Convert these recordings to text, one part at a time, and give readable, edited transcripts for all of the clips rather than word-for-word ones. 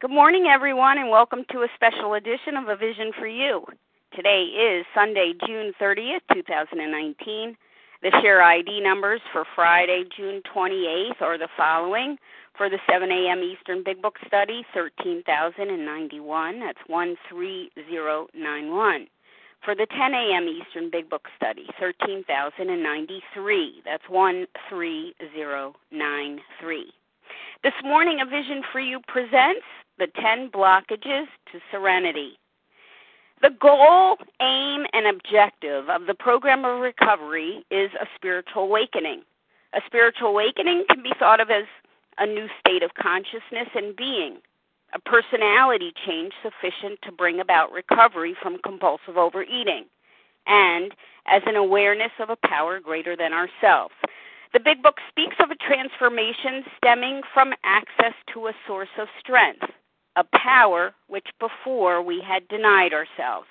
Good morning, everyone, and welcome to a special edition of A Vision for You. Today is Sunday, June 30th, 2019. The share ID numbers for Friday, June 28th are the following. For the 7 a.m. Eastern Big Book Study, 13,091. That's 13091. For the 10 a.m. Eastern Big Book Study, 13,093. That's 13093. This morning, A Vision for You presents the 10 blockages to serenity. The goal, aim, and objective of the program of recovery is a spiritual awakening. A spiritual awakening can be thought of as a new state of consciousness and being, a personality change sufficient to bring about recovery from compulsive overeating, and as an awareness of a power greater than ourselves. The Big Book speaks of a transformation stemming from access to a source of strength, a power which before we had denied ourselves.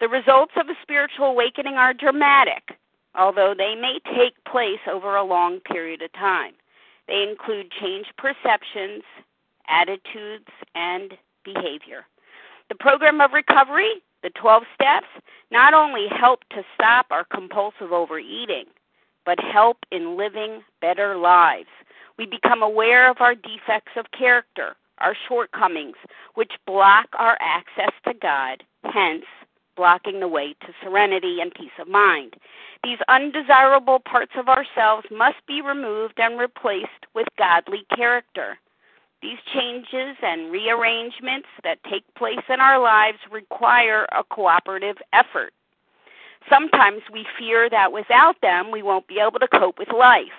The results of a spiritual awakening are dramatic, although they may take place over a long period of time. They include changed perceptions, attitudes, and behavior. The program of recovery, the 12 steps, not only help to stop our compulsive overeating, but help in living better lives. We become aware of our defects of character, our shortcomings, which block our access to God, hence blocking the way to serenity and peace of mind. These undesirable parts of ourselves must be removed and replaced with godly character. These changes and rearrangements that take place in our lives require a cooperative effort. Sometimes we fear that without them, we won't be able to cope with life,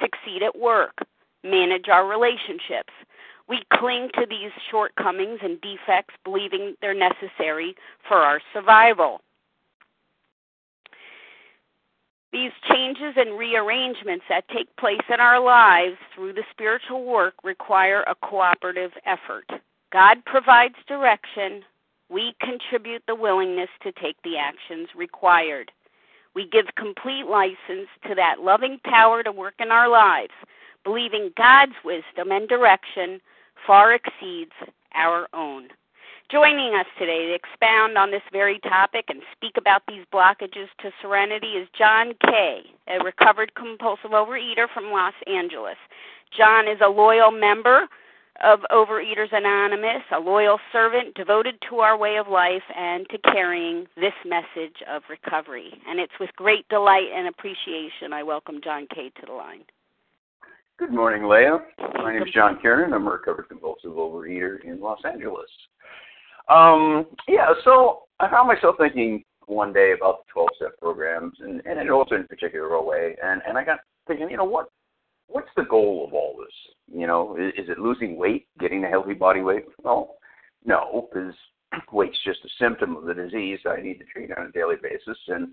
succeed at work, manage our relationships. We cling to these shortcomings and defects, believing they're necessary for our survival. These changes and rearrangements that take place in our lives through the spiritual work require a cooperative effort. God provides direction. We contribute the willingness to take the actions required. We give complete license to that loving power to work in our lives, believing God's wisdom and direction far exceeds our own. Joining us today to expound on this very topic and speak about these blockages to serenity is John K., a recovered compulsive overeater from Los Angeles. John is a loyal member of Overeaters Anonymous, a loyal servant devoted to our way of life and to carrying this message of recovery. And it's with great delight and appreciation I welcome John K. to the line. Good morning, Leah. My name is John Kiernan. I'm a recovered compulsive overeater in Los Angeles. So I found myself thinking one day about the 12-step programs, and it also in a particular way, and I got thinking, what's the goal of all this? Is it losing weight, getting a healthy body weight? Well, no, because weight's just a symptom of the disease I need to treat on a daily basis. And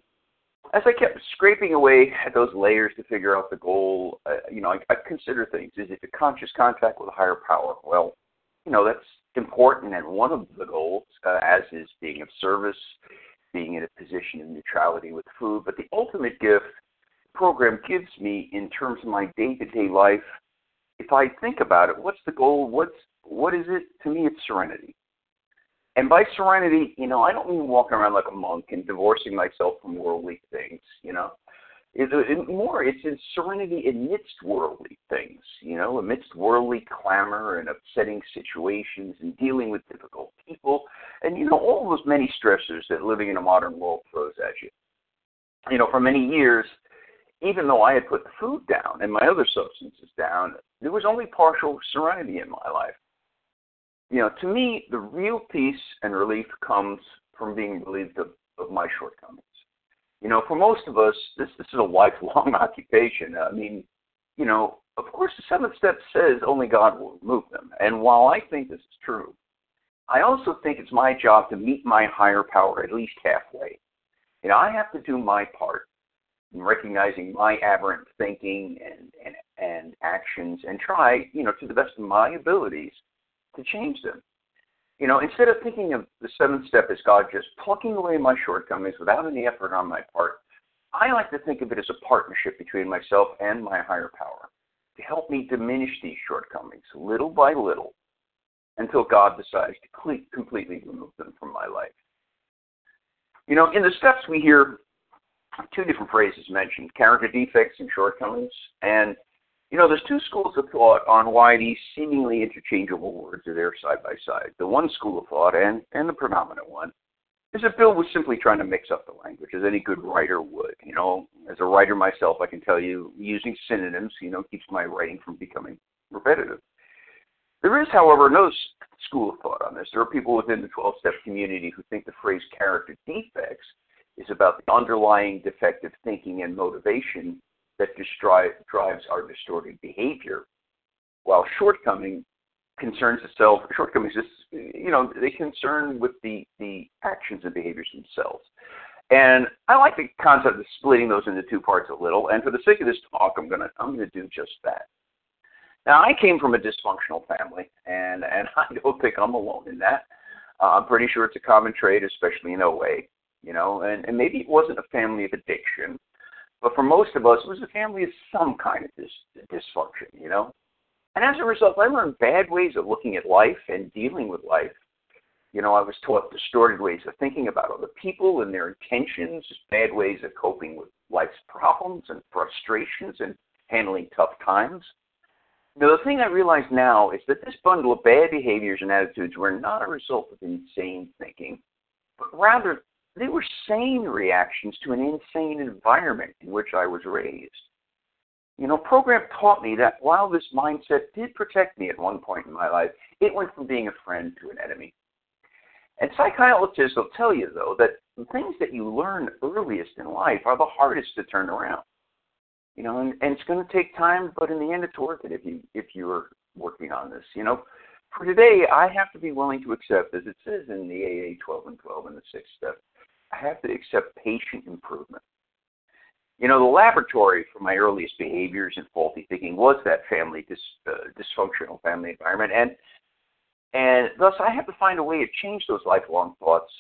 as I kept scraping away at those layers to figure out the goal, I consider things. Is it a conscious contact with a higher power? Well, that's important and one of the goals, as is being of service, being in a position of neutrality with food. But the ultimate gift program gives me in terms of my day-to-day life, if I think about it, what's the goal? What is it? To me, it's serenity. And by serenity, I don't mean walking around like a monk and divorcing myself from worldly things, It's in serenity amidst worldly things, amidst worldly clamor and upsetting situations and dealing with difficult people and, all those many stressors that living in a modern world throws at you. For many years, even though I had put the food down and my other substances down, there was only partial serenity in my life. To me, the real peace and relief comes from being relieved of my shortcomings. For most of us, this is a lifelong occupation. I mean, of course, the seventh step says only God will remove them. And while I think this is true, I also think it's my job to meet my higher power at least halfway. I have to do my part. Recognizing my aberrant thinking and actions and try, to the best of my abilities to change them. Instead of thinking of the seventh step as God just plucking away my shortcomings without any effort on my part, I like to think of it as a partnership between myself and my higher power to help me diminish these shortcomings little by little. And until God decides to completely remove them from my life. You know, in the steps we hear two different phrases mentioned, character defects and shortcomings. And, you know, there's two schools of thought on why these seemingly interchangeable words are there side by side. The one school of thought, and the predominant one, is that Bill was simply trying to mix up the language, as any good writer would. You know, as a writer myself, I can tell you, using synonyms, you know, keeps my writing from becoming repetitive. There is, however, no school of thought on this. There are people within the 12-step community who think the phrase character defects is about the underlying defective thinking and motivation that drives our distorted behavior, while shortcoming concerns itself. Shortcomings, you know, they concern with the actions and behaviors themselves. And I like the concept of splitting those into two parts a little. And for the sake of this talk, I'm gonna do just that. Now, I came from a dysfunctional family, and I don't think I'm alone in that. I'm pretty sure it's a common trait, especially in OA, you know, and maybe it wasn't a family of addiction, but for most of us, it was a family of some kind of dysfunction, you know. And as a result, I learned bad ways of looking at life and dealing with life. You know, I was taught distorted ways of thinking about other people and their intentions, bad ways of coping with life's problems and frustrations and handling tough times. Now, the thing I realize now is that this bundle of bad behaviors and attitudes were not a result of insane thinking, but rather they were sane reactions to an insane environment in which I was raised. You know, program taught me that while this mindset did protect me at one point in my life, it went from being a friend to an enemy. And psychiatrists will tell you, though, that the things that you learn earliest in life are the hardest to turn around. You know, and it's going to take time, but in the end, it's worth it if you're working on this. You know, for today, I have to be willing to accept, as it says in the AA 12 and 12 in the sixth step, I have to accept patient improvement. You know, the laboratory for my earliest behaviors and faulty thinking was that family dysfunctional family environment, and thus I have to find a way to change those lifelong thoughts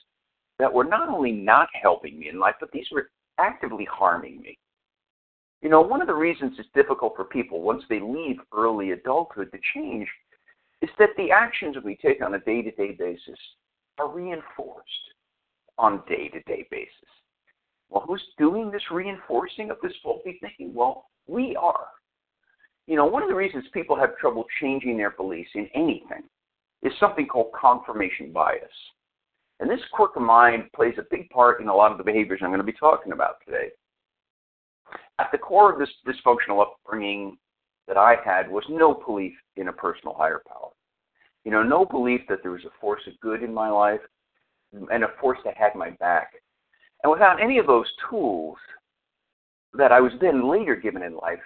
that were not only not helping me in life, but these were actively harming me. You know, one of the reasons it's difficult for people once they leave early adulthood to change is that the actions we take on a day-to-day basis are reinforced on a day-to-day basis. Well, who's doing this reinforcing of this faulty thinking? Well, we are. You know, one of the reasons people have trouble changing their beliefs in anything is something called confirmation bias. And this quirk of mind plays a big part in a lot of the behaviors I'm going to be talking about today. At the core of this dysfunctional upbringing that I had was no belief in a personal higher power. You know, no belief that there was a force of good in my life and a force that had my back. And without any of those tools that I was then later given in life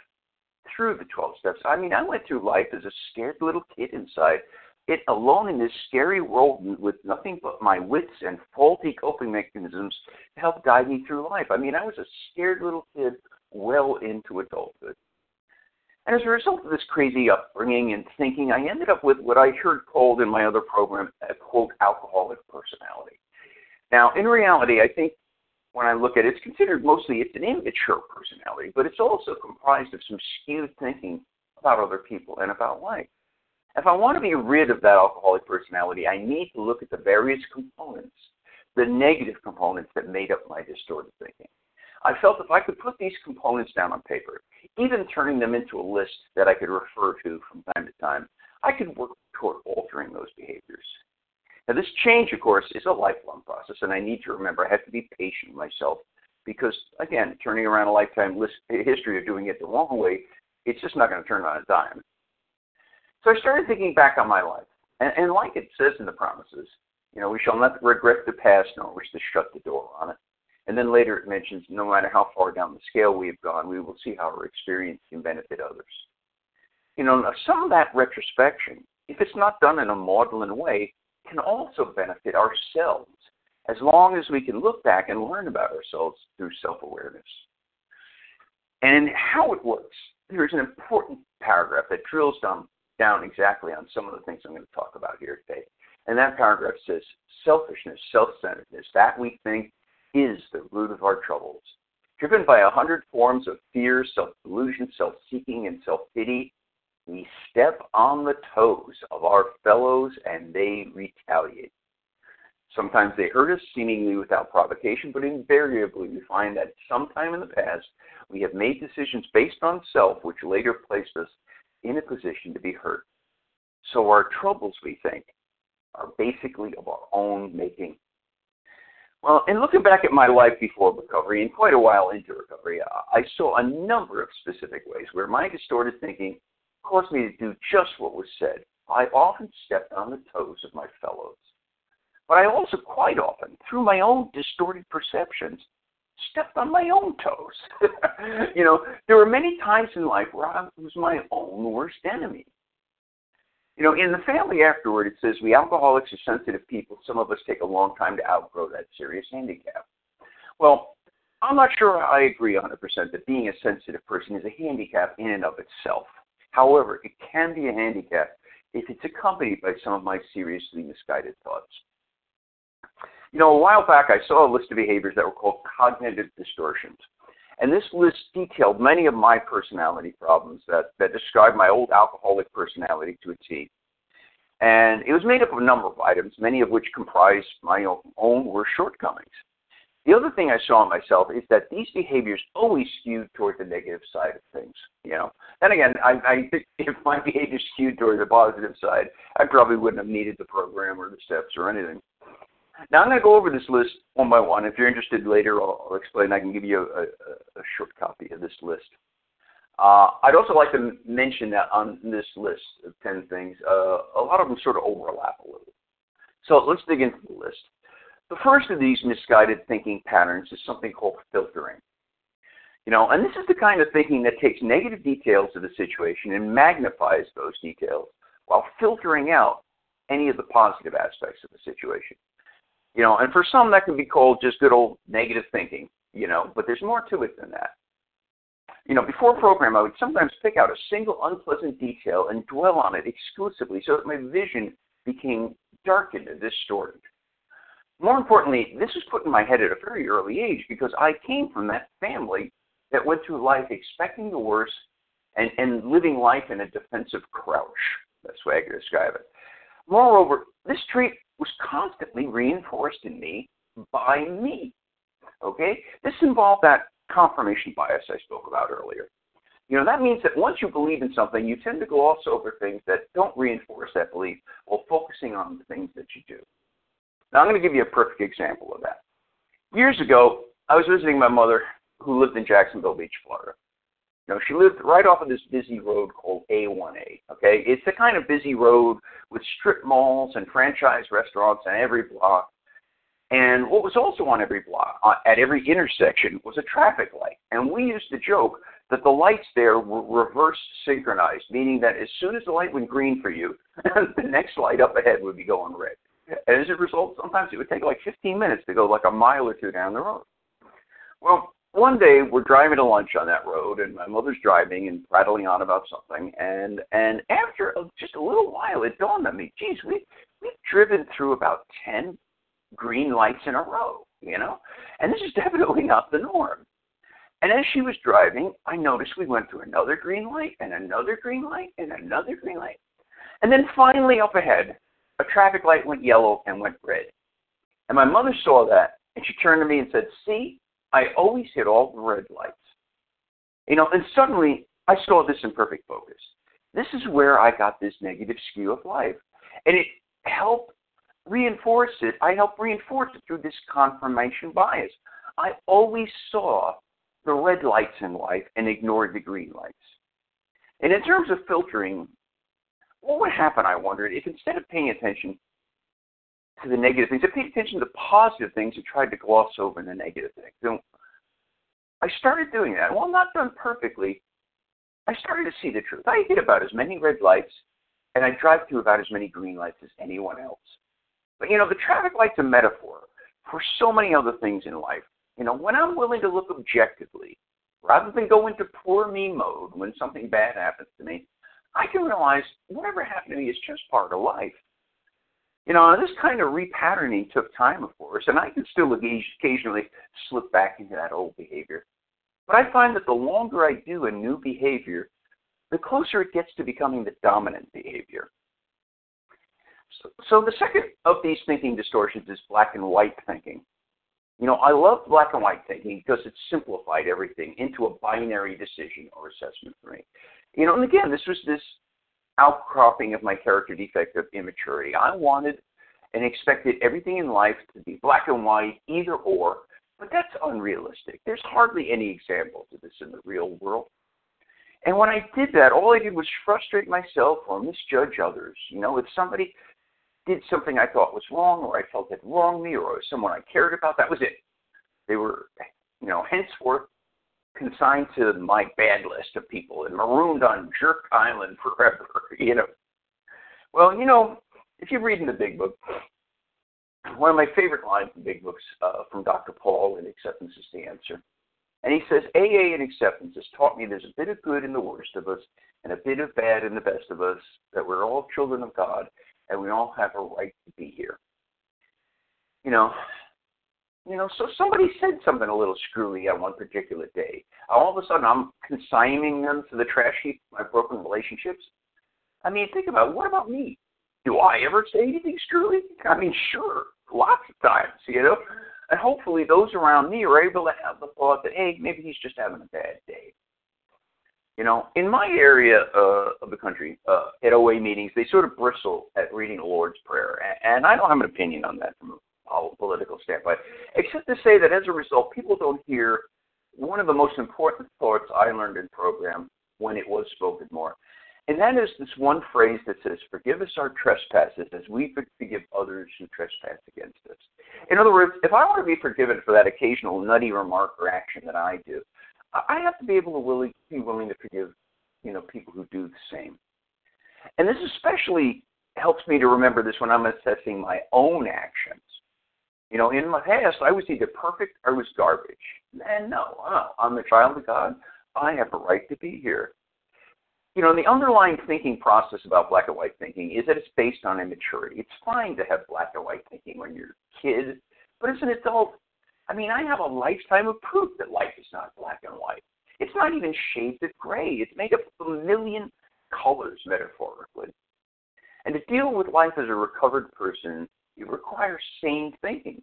through the 12 steps, I mean, I went through life as a scared little kid inside, it alone in this scary world with nothing but my wits and faulty coping mechanisms to help guide me through life. I mean, I was a scared little kid well into adulthood. And as a result of this crazy upbringing and thinking, I ended up with what I heard called in my other program a, quote, alcoholic personality. Now, in reality, I think when I look at it, it's considered mostly it's an immature personality, but it's also comprised of some skewed thinking about other people and about life. If I want to be rid of that alcoholic personality, I need to look at the various components, the negative components that made up my distorted thinking. I felt if I could put these components down on paper, even turning them into a list that I could refer to from time to time, I could work toward altering those behaviors. Now, this change, of course, is a lifelong process, and I need to remember I have to be patient myself because, again, turning around a lifetime history of doing it the wrong way, it's just not going to turn on a dime. So I started thinking back on my life, and like it says in the promises, you know, we shall not regret the past, nor wish to shut the door on it. And then later it mentions, no matter how far down the scale we have gone, we will see how our experience can benefit others. You know, some of that retrospection, if it's not done in a maudlin way, can also benefit ourselves, as long as we can look back and learn about ourselves through self-awareness. And how it works, there's an important paragraph that drills down exactly on some of the things I'm going to talk about here today. And that paragraph says, selfishness, self-centeredness, that we think is the root of our troubles. Driven by 100 forms of fear, self-delusion, self-seeking, and self-pity, We step on the toes of our fellows and they retaliate. Sometimes they hurt us seemingly without provocation, but invariably we find that sometime in the past we have made decisions based on self which later placed us in a position to be hurt. So our troubles, we think, are basically of our own making. Well, in looking back at my life before recovery and quite a while into recovery, I saw a number of specific ways where my distorted thinking caused me to do just what was said. I often stepped on the toes of my fellows. But I also quite often, through my own distorted perceptions, stepped on my own toes. You know, there were many times in life where I was my own worst enemy. You know, in The Family Afterward, it says, we alcoholics are sensitive people. Some of us take a long time to outgrow that serious handicap. Well, I'm not sure I agree 100% that being a sensitive person is a handicap in and of itself. However, it can be a handicap if it's accompanied by some of my seriously misguided thoughts. You know, a while back I saw a list of behaviors that were called cognitive distortions. And this list detailed many of my personality problems that described my old alcoholic personality to a T. And it was made up of a number of items, many of which comprised my own worst shortcomings. The other thing I saw in myself is that these behaviors always skewed toward the negative side of things. You know, and again, I think if my behavior skewed toward the positive side, I probably wouldn't have needed the program or the steps or anything. Now, I'm going to go over this list one by one. If you're interested later, I'll explain. I can give you a short copy of this list. I'd also like to mention that on this list of 10 things, a lot of them sort of overlap a little. So let's dig into the list. The first of these misguided thinking patterns is something called filtering. You know, and this is the kind of thinking that takes negative details of the situation and magnifies those details while filtering out any of the positive aspects of the situation. You know, and for some that can be called just good old negative thinking, you know, but there's more to it than that. You know, before program, I would sometimes pick out a single unpleasant detail and dwell on it exclusively so that my vision became darkened and distorted. More importantly, this was put in my head at a very early age because I came from that family that went through life expecting the worst and living life in a defensive crouch. That's the way I could describe it. Moreover, this trait was constantly reinforced in me by me, okay? This involved that confirmation bias I spoke about earlier. You know, that means that once you believe in something, you tend to gloss over things that don't reinforce that belief while focusing on the things that you do. Now, I'm going to give you a perfect example of that. Years ago, I was visiting my mother who lived in Jacksonville Beach, Florida. You know, she lived right off of this busy road called A1A, okay? It's the kind of busy road with strip malls and franchise restaurants on every block. And what was also on every block, at every intersection, was a traffic light. And we used to joke that the lights there were reverse synchronized, meaning that as soon as the light went green for you, the next light up ahead would be going red. As a result, sometimes it would take like 15 minutes to go like a mile or two down the road. Well, one day we're driving to lunch on that road, and my mother's driving and prattling on about something. And after just a little while, it dawned on me, geez, we've driven through about 10 green lights in a row, you know? And this is definitely not the norm. And as she was driving, I noticed we went through another green light and another green light and another green light. And then finally up ahead, a traffic light went yellow and went red. And my mother saw that, and she turned to me and said, see, I always hit all the red lights. You know, and suddenly I saw this in perfect focus. This is where I got this negative skew of life. And it helped reinforce it. I helped reinforce it through this confirmation bias. I always saw the red lights in life and ignored the green lights. And in terms of filtering, what would happen, I wondered, if instead of paying attention to the negative things, I paid attention to the positive things and tried to gloss over the negative things? So I started doing that. While not done perfectly, I started to see the truth. I hit about as many red lights, and I drive through about as many green lights as anyone else. But, you know, the traffic light's a metaphor for so many other things in life. You know, when I'm willing to look objectively, rather than go into poor me mode when something bad happens to me, I can realize whatever happened to me is just part of life. You know, this kind of repatterning took time, of course, and I can still occasionally slip back into that old behavior. But I find that the longer I do a new behavior, the closer it gets to becoming the dominant behavior. So the second of these thinking distortions is black and white thinking. You know, I love black and white thinking because it simplified everything into a binary decision or assessment for me. You know, and again, this was this outcropping of my character defect of immaturity. I wanted and expected everything in life to be black and white, either or, but that's unrealistic. There's hardly any examples of this in the real world. And when I did that, all I did was frustrate myself or misjudge others. You know, if somebody did something I thought was wrong or I felt had wronged me or someone I cared about, that was it. They were, you know, henceforth consigned to my bad list of people and marooned on Jerk Island forever, you know. Well, you know, if you read in the Big Book, one of my favorite lines in the Big Book's from Dr. Paul in Acceptance is the Answer. And he says, AA and acceptance has taught me there's a bit of good in the worst of us and a bit of bad in the best of us, that we're all children of God and we all have a right to be here. You know, so somebody said something a little screwy on one particular day. All of a sudden, I'm consigning them to the trash heap of my broken relationships. I mean, think about it. What about me? Do I ever say anything screwy? I mean, sure, lots of times, you know. And hopefully those around me are able to have the thought that, hey, maybe he's just having a bad day. You know, in my area of the country, at OA meetings, they sort of bristle at reading the Lord's Prayer. And I don't have an opinion on that from a political standpoint, except to say that as a result, people don't hear one of the most important thoughts I learned in program when it was spoken more. And that is this one phrase that says, forgive us our trespasses as we forgive others who trespass against us. In other words, if I want to be forgiven for that occasional nutty remark or action that I do, I have to be able to be willing to forgive, you know, people who do the same. And this especially helps me to remember this when I'm assessing my own actions. You know, in my past, I was either perfect or I was garbage. And no, I'm the child of God. I have a right to be here. You know, the underlying thinking process about black and white thinking is that it's based on immaturity. It's fine to have black and white thinking when you're a kid, but as an adult, I mean, I have a lifetime of proof that life is not black and white. It's not even shades of gray. It's made up of a million colors, metaphorically. And to deal with life as a recovered person, you require sane thinking.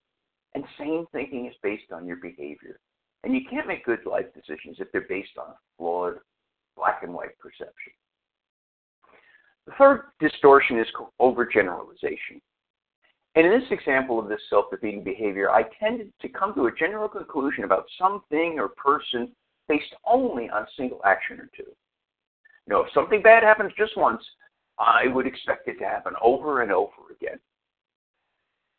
And sane thinking is based on your behavior. And you can't make good life decisions if they're based on flawed black and white perception. The third distortion is overgeneralization. And in this example of this self-defeating behavior, I tended to come to a general conclusion about something or person based only on a single action or two. You know, if something bad happens just once, I would expect it to happen over and over again.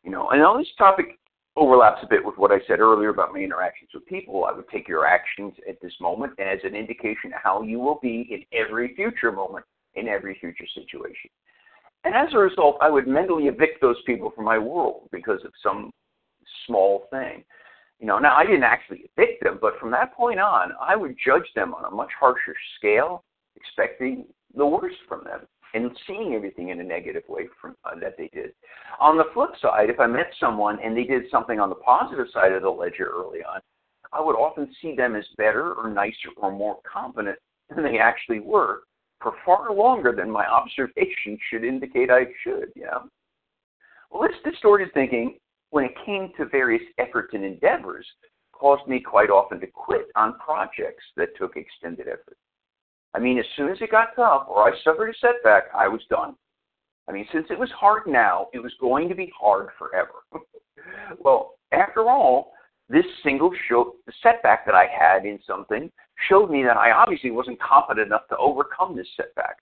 You know, and now this topic overlaps a bit with what I said earlier about my interactions with people. I would take your actions at this moment as an indication of how you will be in every future moment, in every future situation. And as a result, I would mentally evict those people from my world because of some small thing. You know, now I didn't actually evict them, but from that point on, I would judge them on a much harsher scale, expecting the worst from them and seeing everything in a negative way that they did. On the flip side, if I met someone and they did something on the positive side of the ledger early on, I would often see them as better or nicer or more competent than they actually were for far longer than my observation should indicate I should, you know. Well, this distorted thinking, when it came to various efforts and endeavors, caused me quite often to quit on projects that took extended effort. I mean, as soon as it got tough or I suffered a setback, I was done. I mean, since it was hard now, it was going to be hard forever. Well, after all, this single setback that I had in something showed me that I obviously wasn't competent enough to overcome this setback.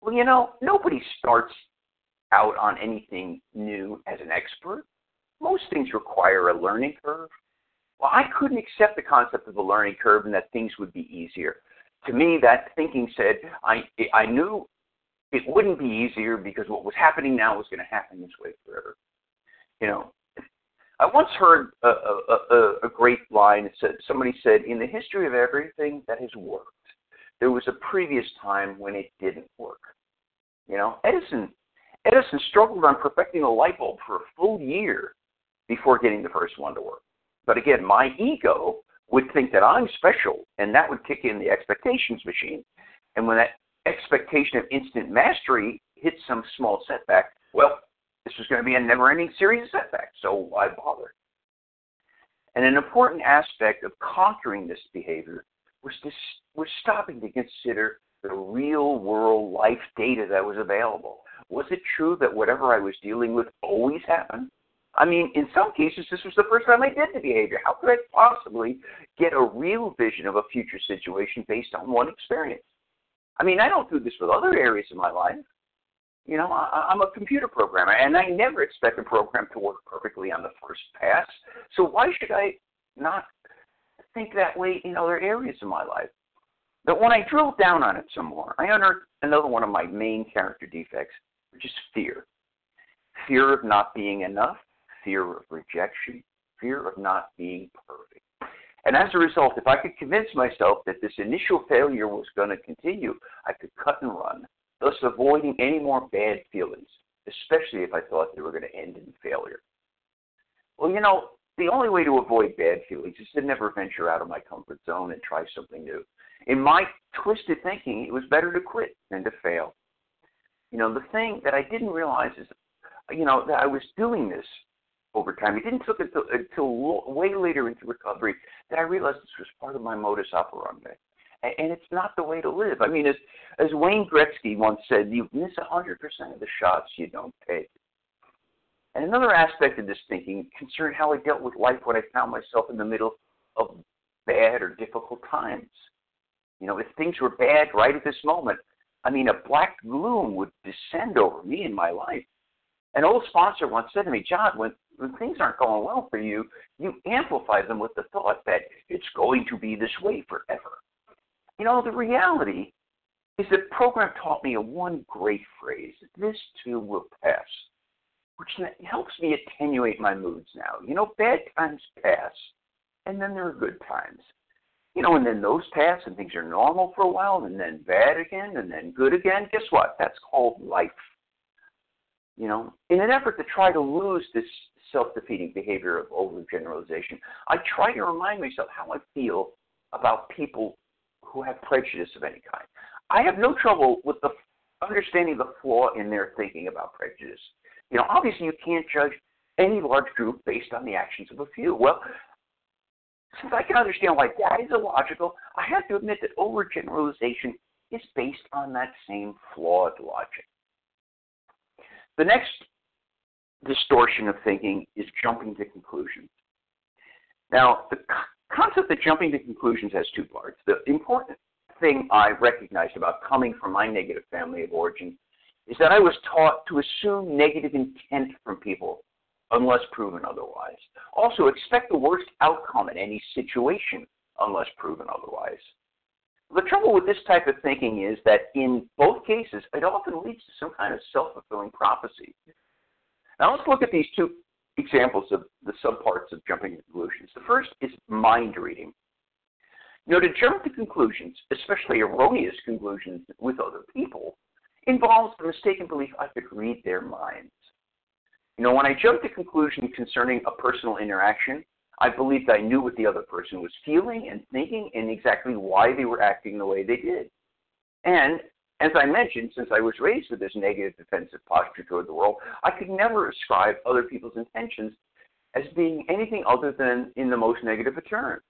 Well, you know, nobody starts out on anything new as an expert. Most things require a learning curve. Well, I couldn't accept the concept of a learning curve and that things would be easier. To me, that thinking said, I knew it wouldn't be easier because what was happening now was going to happen this way forever. You know, I once heard a great line. Somebody said, in the history of everything that has worked, there was a previous time when it didn't work. You know, Edison struggled on perfecting a light bulb for a full year before getting the first one to work. But again, my ego would think that I'm special, and that would kick in the expectations machine. And when that expectation of instant mastery hits some small setback, well, this was going to be a never-ending series of setbacks, so why bother? And an important aspect of conquering this behavior was stopping to consider the real-world life data that was available. Was it true that whatever I was dealing with always happened? I mean, in some cases, this was the first time I did the behavior. How could I possibly get a real vision of a future situation based on one experience? I mean, I don't do this with other areas of my life. You know, I'm a computer programmer, and I never expect a program to work perfectly on the first pass. So why should I not think that way in other areas of my life? But when I drilled down on it some more, I unearthed another one of my main character defects, which is fear. Fear of not being enough, fear of rejection, fear of not being perfect. And as a result, if I could convince myself that this initial failure was going to continue, I could cut and run, thus avoiding any more bad feelings, especially if I thought they were going to end in failure. Well, you know, the only way to avoid bad feelings is to never venture out of my comfort zone and try something new. In my twisted thinking, it was better to quit than to fail. You know, the thing that I didn't realize is, you know, that I was doing this over time. It didn't take until way later into recovery that I realized this was part of my modus operandi. And it's not the way to live. I mean, as Wayne Gretzky once said, you miss 100% of the shots you don't take. And another aspect of this thinking concerned how I dealt with life when I found myself in the middle of bad or difficult times. You know, if things were bad right at this moment, I mean, a black gloom would descend over me in my life. An old sponsor once said to me, John, when things aren't going well for you, you amplify them with the thought that it's going to be this way forever. You know, the reality is that program taught me one great phrase, this too will pass, which helps me attenuate my moods now. You know, bad times pass, and then there are good times. You know, and then those pass, and things are normal for a while, and then bad again, and then good again. Guess what? That's called life. You know, in an effort to try to lose this self-defeating behavior of overgeneralization, I try to remind myself how I feel about people who have prejudice of any kind. I have no trouble with the understanding the flaw in their thinking about prejudice. You know, obviously you can't judge any large group based on the actions of a few. Well, since I can understand why that is illogical, I have to admit that overgeneralization is based on that same flawed logic. The next distortion of thinking is jumping to conclusions. Now, the concept of jumping to conclusions has two parts. The important thing I recognized about coming from my negative family of origin is that I was taught to assume negative intent from people unless proven otherwise. Also, expect the worst outcome in any situation unless proven otherwise. The trouble with this type of thinking is that in both cases, it often leads to some kind of self-fulfilling prophecy. Now let's look at these two examples of the subparts of jumping to conclusions. The first is mind reading. You know, to jump to conclusions, especially erroneous conclusions with other people, involves the mistaken belief I could read their minds. You know, when I jumped to conclusions concerning a personal interaction, I believed I knew what the other person was feeling and thinking and exactly why they were acting the way they did. And, as I mentioned, since I was raised with this negative defensive posture toward the world, I could never ascribe other people's intentions as being anything other than in the most negative of terms.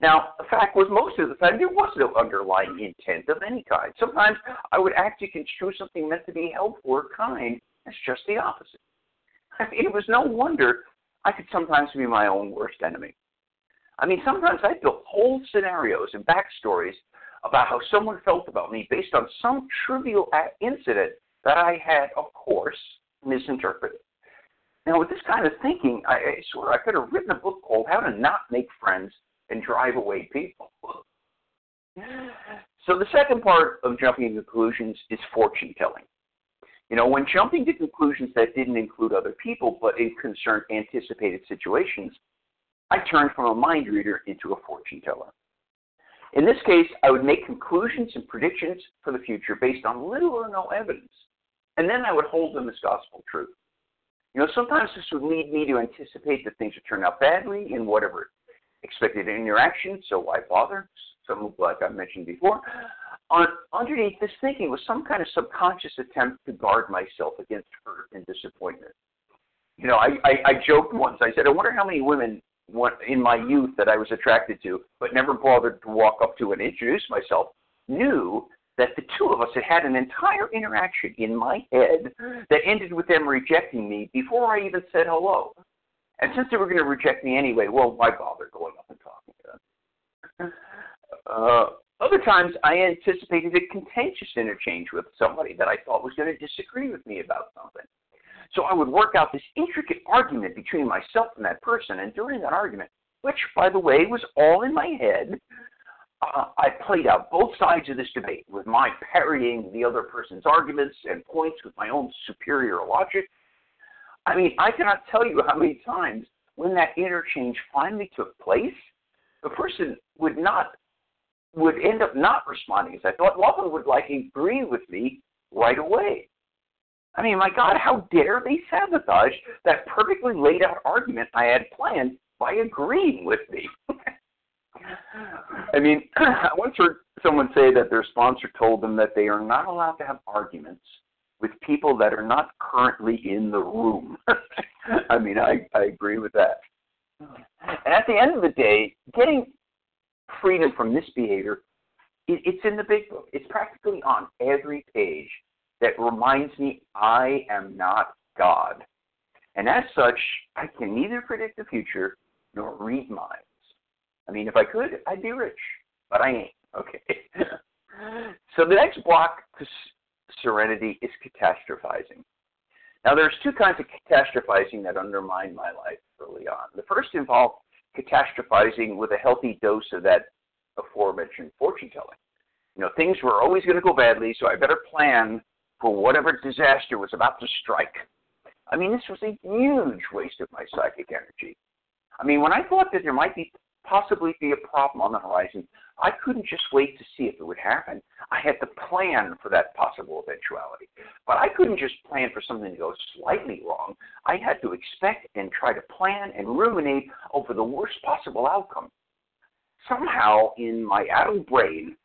Now, the fact was most of the time there was no underlying intent of any kind. Sometimes I would act to construe something meant to be helpful or kind as just the opposite. I mean, it was no wonder I could sometimes be my own worst enemy. I mean, sometimes I built whole scenarios and backstories about how someone felt about me based on some trivial incident that I had, of course, misinterpreted. Now, with this kind of thinking, I swear I could have written a book called How to Not Make Friends and Drive Away People. So the second part of jumping to conclusions is fortune-telling. You know, when jumping to conclusions that didn't include other people but in concerned anticipated situations, I turned from a mind reader into a fortune teller. In this case, I would make conclusions and predictions for the future based on little or no evidence, and then I would hold them as gospel truth. You know, sometimes this would lead me to anticipate that things would turn out badly in whatever expected interaction, so why bother? Some, like I mentioned before, underneath this thinking was some kind of subconscious attempt to guard myself against hurt and disappointment. You know, I joked once. I said, I wonder how many women in my youth that I was attracted to, but never bothered to walk up to and introduce myself, knew that the two of us had an entire interaction in my head that ended with them rejecting me before I even said hello. And since they were going to reject me anyway, well, why bother going up and talking to them? Other times, I anticipated a contentious interchange with somebody that I thought was going to disagree with me about something. So I would work out this intricate argument between myself and that person, and during that argument, which, by the way, was all in my head, I played out both sides of this debate with my parrying the other person's arguments and points with my own superior logic. I mean, I cannot tell you how many times when that interchange finally took place, the person would end up not responding as I thought. Often would agree with me right away. I mean, my God, how dare they sabotage that perfectly laid out argument I had planned by agreeing with me? I mean, I once heard someone say that their sponsor told them that they are not allowed to have arguments with people that are not currently in the room. I mean, I agree with that. And at the end of the day, getting freedom from this behavior, it's in the Big Book. It's practically on every page that reminds me I am not God. And as such, I can neither predict the future nor read minds. I mean, if I could, I'd be rich, but I ain't. Okay. So the next block to serenity is catastrophizing. Now, there's two kinds of catastrophizing that undermined my life early on. The first involved catastrophizing with a healthy dose of that aforementioned fortune-telling. You know, things were always going to go badly, so I better plan for whatever disaster was about to strike. I mean, this was a huge waste of my psychic energy. I mean, when I thought that there might possibly be a problem on the horizon, I couldn't just wait to see if it would happen. I had to plan for that possible eventuality. But I couldn't just plan for something to go slightly wrong. I had to expect and try to plan and ruminate over the worst possible outcome. Somehow, in my adult brain,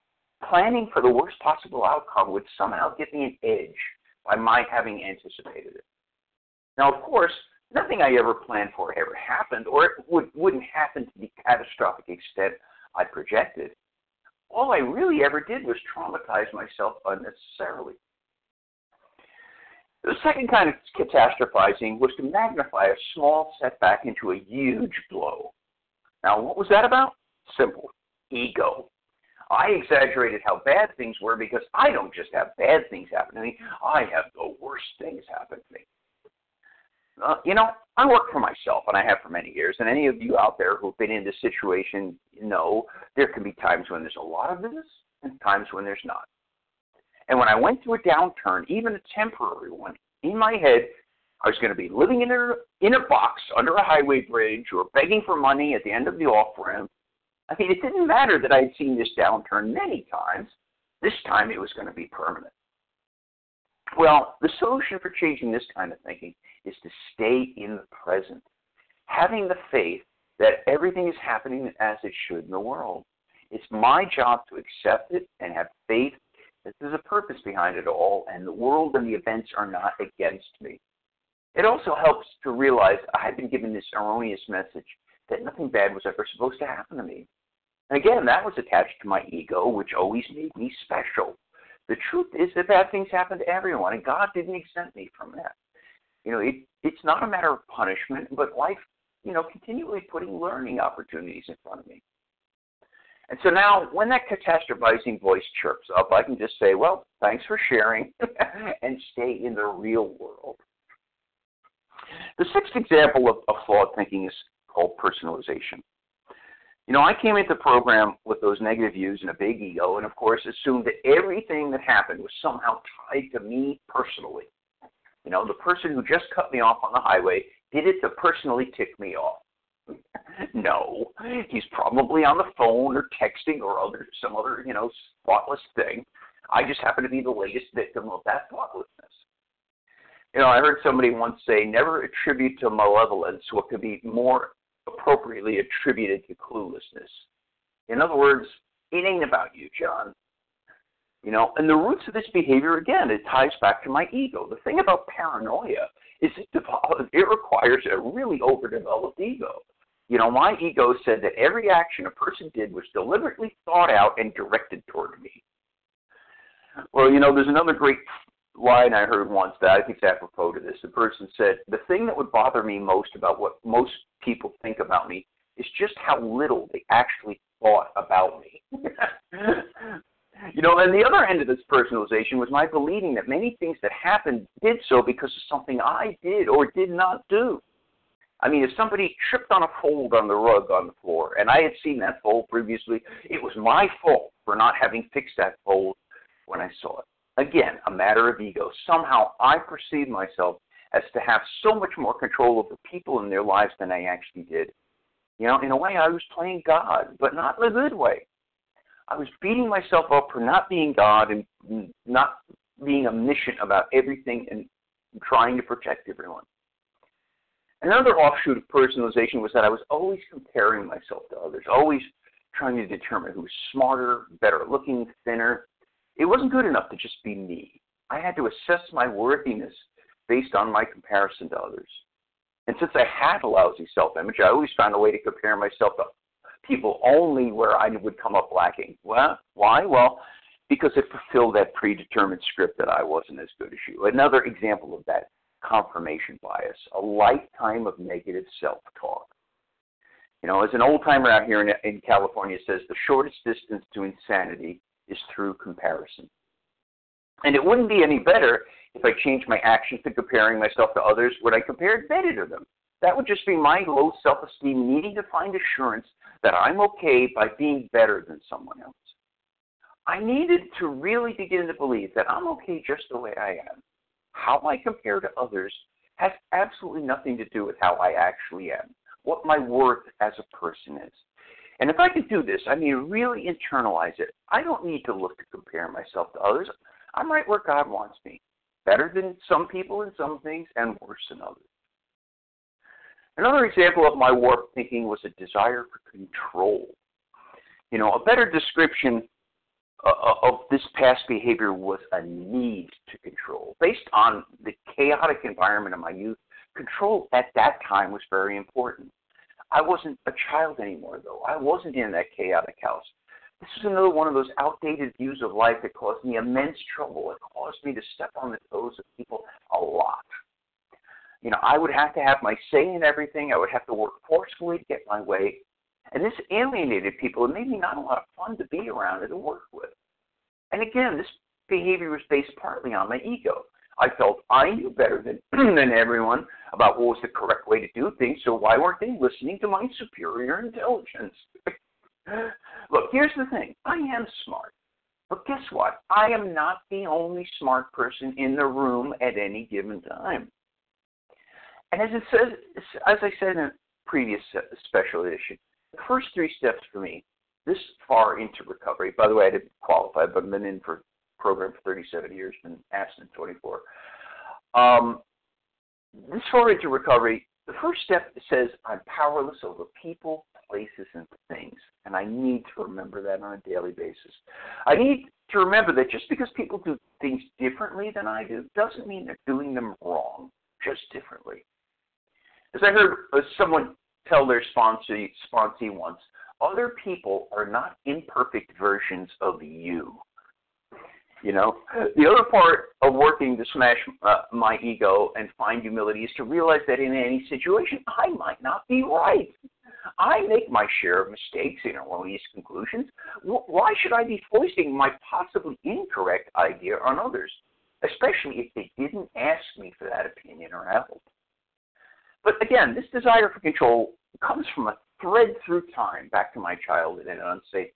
planning for the worst possible outcome would somehow give me an edge by my having anticipated it. Now, of course, nothing I ever planned for ever happened, or it wouldn't happen to the catastrophic extent I projected. All I really ever did was traumatize myself unnecessarily. The second kind of catastrophizing was to magnify a small setback into a huge blow. Now, what was that about? Simple. Ego. I exaggerated how bad things were because I don't just have bad things happen to me. I have the worst things happen to me. You know, I work for myself, and I have for many years, and any of you out there who have been in this situation know there can be times when there's a lot of business and times when there's not. And when I went through a downturn, even a temporary one, in my head, I was going to be living in a box under a highway bridge or begging for money at the end of the off-ramp. I mean, it didn't matter that I had seen this downturn many times. This time it was going to be permanent. Well, the solution for changing this kind of thinking is to stay in the present, having the faith that everything is happening as it should in the world. It's my job to accept it and have faith that there's a purpose behind it all, and the world and the events are not against me. It also helps to realize I've been given this erroneous message that nothing bad was ever supposed to happen to me. And again, that was attached to my ego, which always made me special. The truth is that bad things happen to everyone, and God didn't exempt me from that. You know, it's not a matter of punishment, but life, you know, continually putting learning opportunities in front of me. And so now, when that catastrophizing voice chirps up, I can just say, well, thanks for sharing, and stay in the real world. The sixth example of flawed thinking is called personalization. You know, I came into the program with those negative views and a big ego, and of course assumed that everything that happened was somehow tied to me personally. You know, the person who just cut me off on the highway did it to personally tick me off. No, he's probably on the phone or texting or some other, you know, thoughtless thing. I just happen to be the latest victim of that thoughtlessness. You know, I heard somebody once say, never attribute to malevolence what could be more appropriately attributed to cluelessness. In other words, it ain't about you, John. You know, and the roots of this behavior, again, it ties back to my ego. The thing about paranoia is it requires a really overdeveloped ego. You know, my ego said that every action a person did was deliberately thought out and directed toward me. Well, you know, there's another great line I heard once that I think is apropos to this. The person said, the thing that would bother me most about what most people think about me is just how little they actually thought about me. You know, and the other end of this personalization was my believing that many things that happened did so because of something I did or did not do. I mean, if somebody tripped on a fold on the rug on the floor, and I had seen that fold previously, it was my fault for not having fixed that fold when I saw it. Again, a matter of ego. Somehow I perceived myself as to have so much more control over people in their lives than I actually did. You know, in a way I was playing God, but not in a good way. I was beating myself up for not being God and not being omniscient about everything and trying to protect everyone. Another offshoot of personalization was that I was always comparing myself to others, always trying to determine who was smarter, better looking, thinner. It wasn't good enough to just be me. I had to assess my worthiness based on my comparison to others. And since I had a lousy self-image, I always found a way to compare myself to people only where I would come up lacking. Well, why? Well, because it fulfilled that predetermined script that I wasn't as good as you. Another example of that confirmation bias, a lifetime of negative self-talk. You know, as an old-timer out here in California says, the shortest distance to insanity is through comparison. And it wouldn't be any better if I changed my actions to comparing myself to others when I compared better to them. That would just be my low self-esteem needing to find assurance that I'm okay by being better than someone else. I needed to really begin to believe that I'm okay just the way I am. How I compare to others has absolutely nothing to do with how I actually am, what my worth as a person is. And if I could do this, I need to really internalize it. I don't need to look to compare myself to others. I'm right where God wants me, better than some people in some things and worse than others. Another example of my warped thinking was a desire for control. You know, a better description of this past behavior was a need to control. Based on the chaotic environment of my youth, control at that time was very important. I wasn't a child anymore, though. I wasn't in that chaotic house. This is another one of those outdated views of life that caused me immense trouble. It caused me to step on the toes of people a lot. You know, I would have to have my say in everything. I would have to work forcefully to get my way. And this alienated people. It made me not a lot of fun to be around and to work with. And again, this behavior was based partly on my ego. I felt I knew better than everyone about what was the correct way to do things, so why weren't they listening to my superior intelligence? Look, here's the thing. I am smart. But guess what? I am not the only smart person in the room at any given time. And as I said in a previous special edition, the first three steps for me, this far into recovery, by the way, I didn't qualify, but I've been in for program for 37 years, been absent 24. This far into recovery, the first step says I'm powerless over people, places, and things, and I need to remember that on a daily basis. I need to remember that just because people do things differently than I do doesn't mean they're doing them wrong, just differently. As I heard someone tell their sponsee once, other people are not imperfect versions of you. You know, the other part of working to smash my ego and find humility is to realize that in any situation, I might not be right. I make my share of mistakes and erroneous conclusions. Why should I be foisting my possibly incorrect idea on others, especially if they didn't ask me for that opinion or help? But again, this desire for control comes from a thread through time back to my childhood and an unsafe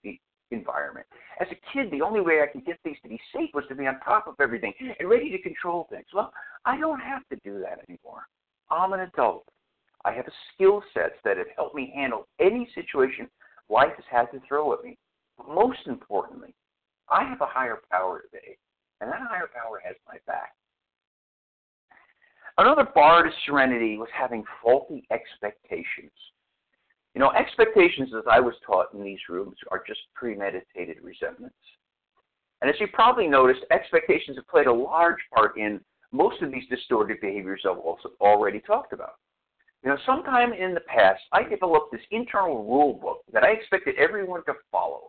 environment. As a kid, the only way I could get things to be safe was to be on top of everything and ready to control things. Well, I don't have to do that anymore. I'm an adult. I have skill sets that have helped me handle any situation life has had to throw at me. But most importantly, I have a higher power today, and that higher power has my back. Another bar to serenity was having faulty expectations. You know, expectations, as I was taught in these rooms, are just premeditated resentments. And as you probably noticed, expectations have played a large part in most of these distorted behaviors I've also already talked about. You know, sometime in the past, I developed this internal rule book that I expected everyone to follow.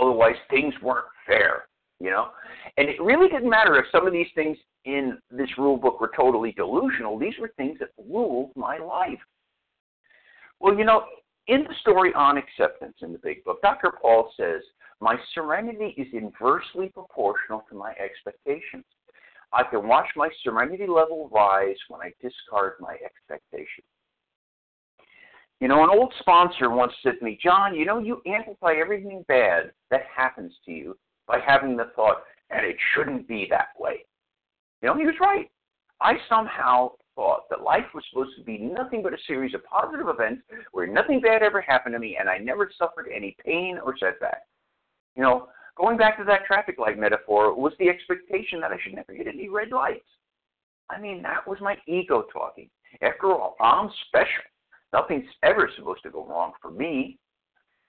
Otherwise, things weren't fair, you know. And it really didn't matter if some of these things in this rule book were totally delusional. These were things that ruled my life. Well, you know, in the story on acceptance in the Big Book, Dr. Paul says, my serenity is inversely proportional to my expectations. I can watch my serenity level rise when I discard my expectations. You know, an old sponsor once said to me, John, you know, you amplify everything bad that happens to you by having the thought, and it shouldn't be that way. You know, he was right. I somehow thought that life was supposed to be nothing but a series of positive events where nothing bad ever happened to me, and I never suffered any pain or setback. You know, going back to that traffic light metaphor, was the expectation that I should never hit any red lights. I mean, that was my ego talking. After all, I'm special. Nothing's ever supposed to go wrong for me.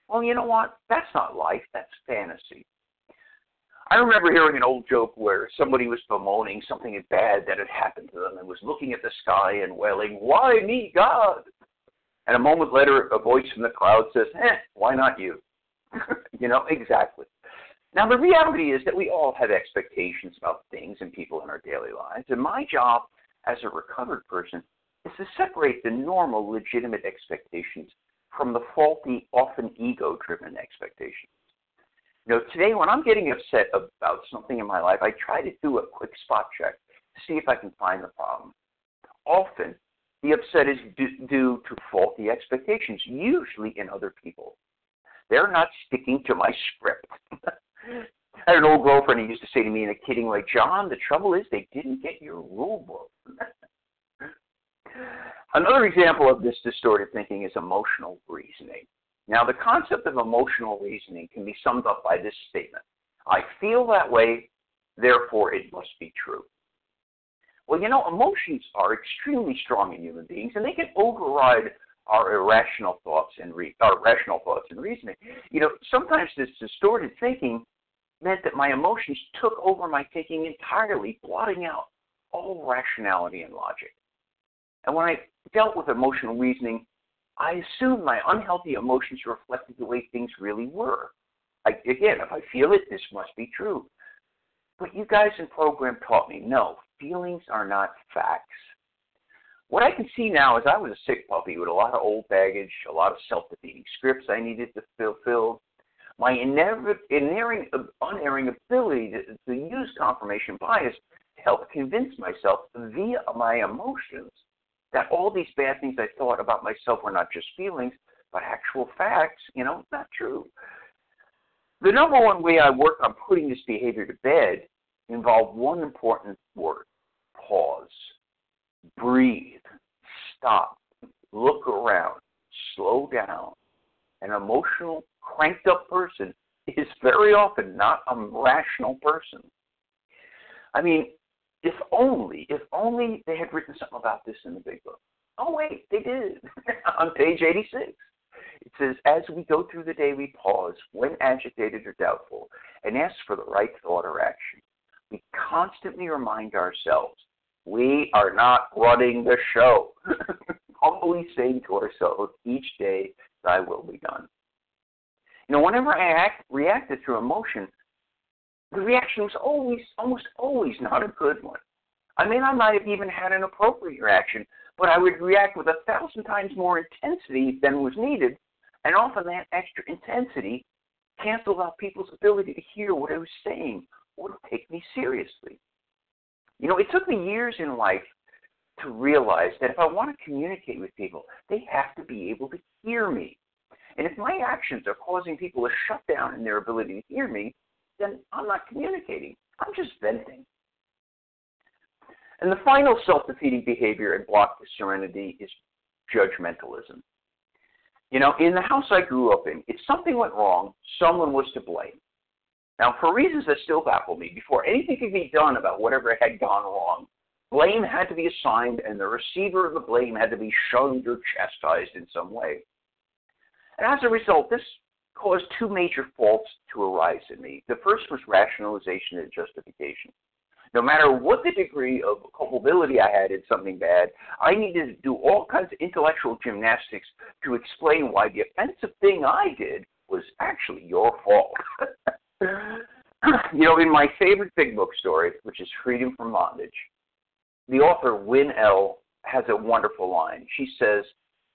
Well, you know what? That's not life. That's fantasy. I remember hearing an old joke where somebody was bemoaning something bad that had happened to them and was looking at the sky and wailing, why me, God? And a moment later, a voice from the crowd says, why not you? You know, exactly. Now, the reality is that we all have expectations about things and people in our daily lives. And my job as a recovered person is to separate the normal, legitimate expectations from the faulty, often ego-driven expectations. You know, today when I'm getting upset about something in my life, I try to do a quick spot check to see if I can find the problem. Often, the upset is due to faulty expectations, usually in other people. They're not sticking to my script. I had an old girlfriend who used to say to me in a kidding way, John, the trouble is they didn't get your rule book. Another example of this distorted thinking is emotional reasoning. Now, the concept of emotional reasoning can be summed up by this statement. I feel that way, therefore it must be true. Well, you know, emotions are extremely strong in human beings, and they can override our irrational thoughts and reasoning. You know, sometimes this distorted thinking meant that my emotions took over my thinking entirely, blotting out all rationality and logic. And when I dealt with emotional reasoning, I assumed my unhealthy emotions reflected the way things really were. Again, if I feel it, this must be true. But you guys in program taught me, no, feelings are not facts. What I can see now is I was a sick puppy with a lot of old baggage, a lot of self-defeating scripts I needed to fulfill. My unerring ability to use confirmation bias to help convince myself via my emotions that all these bad things I thought about myself were not just feelings, but actual facts, you know, not true. The number one way I work on putting this behavior to bed involved one important word, pause, breathe, stop, look around, slow down. An emotional, cranked up person is very often not a rational person. I mean, if only they had written something about this in the Big Book. Oh, wait, they did. On page 86, it says, as we go through the day, we pause when agitated or doubtful and ask for the right thought or action. We constantly remind ourselves, we are not running the show. Humbly saying to ourselves each day, thy will be done. You know, whenever I reacted through emotion, the reaction was almost always not a good one. I mean, I might have even had an appropriate reaction, but I would react with 1,000 times more intensity than was needed, and often that extra intensity canceled out people's ability to hear what I was saying or to take me seriously. You know, it took me years in life to realize that if I want to communicate with people, they have to be able to hear me. And if my actions are causing people to shut down in their ability to hear me, then I'm not communicating. I'm just venting. And the final self-defeating behavior and block to serenity is judgmentalism. You know, in the house I grew up in, if something went wrong, someone was to blame. Now, for reasons that still baffle me, before anything could be done about whatever had gone wrong, blame had to be assigned and the receiver of the blame had to be shunned or chastised in some way. And as a result, this caused two major faults to arise in me. The first was rationalization and justification. No matter what the degree of culpability I had in something bad, I needed to do all kinds of intellectual gymnastics to explain why the offensive thing I did was actually your fault. You know, in my favorite Big Book story, which is Freedom from Bondage, the author, Wynne L., has a wonderful line. She says,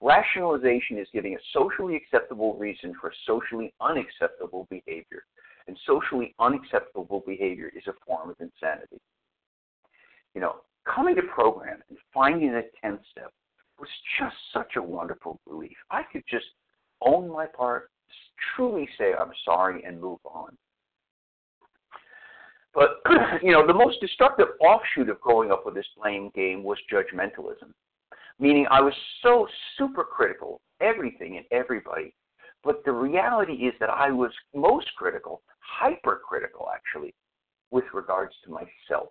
rationalization is giving a socially acceptable reason for socially unacceptable behavior. And socially unacceptable behavior is a form of insanity. You know, coming to program and finding the 10th step was just such a wonderful relief. I could just own my part, truly say I'm sorry, and move on. But, you know, the most destructive offshoot of growing up with this blame game was judgmentalism, meaning I was so super critical, everything and everybody. But the reality is that I was most critical, hypercritical actually, with regards to myself.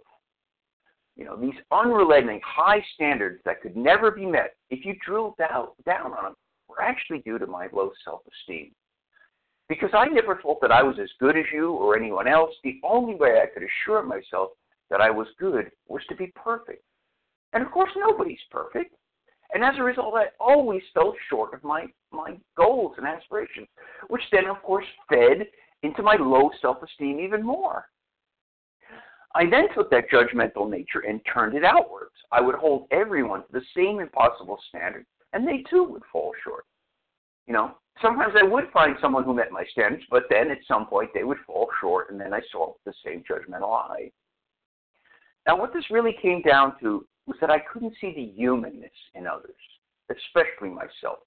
You know, these unrelenting high standards that could never be met, if you drilled down on them, were actually due to my low self-esteem. Because I never thought that I was as good as you or anyone else, the only way I could assure myself that I was good was to be perfect. And of course, nobody's perfect. And as a result, I always fell short of my goals and aspirations, which then, of course, fed into my low self-esteem even more. I then took that judgmental nature and turned it outwards. I would hold everyone to the same impossible standard, and they too would fall short. You know, sometimes I would find someone who met my standards, but then at some point they would fall short, and then I saw the same judgmental eye. Now, what this really came down to was that I couldn't see the humanness in others, especially myself.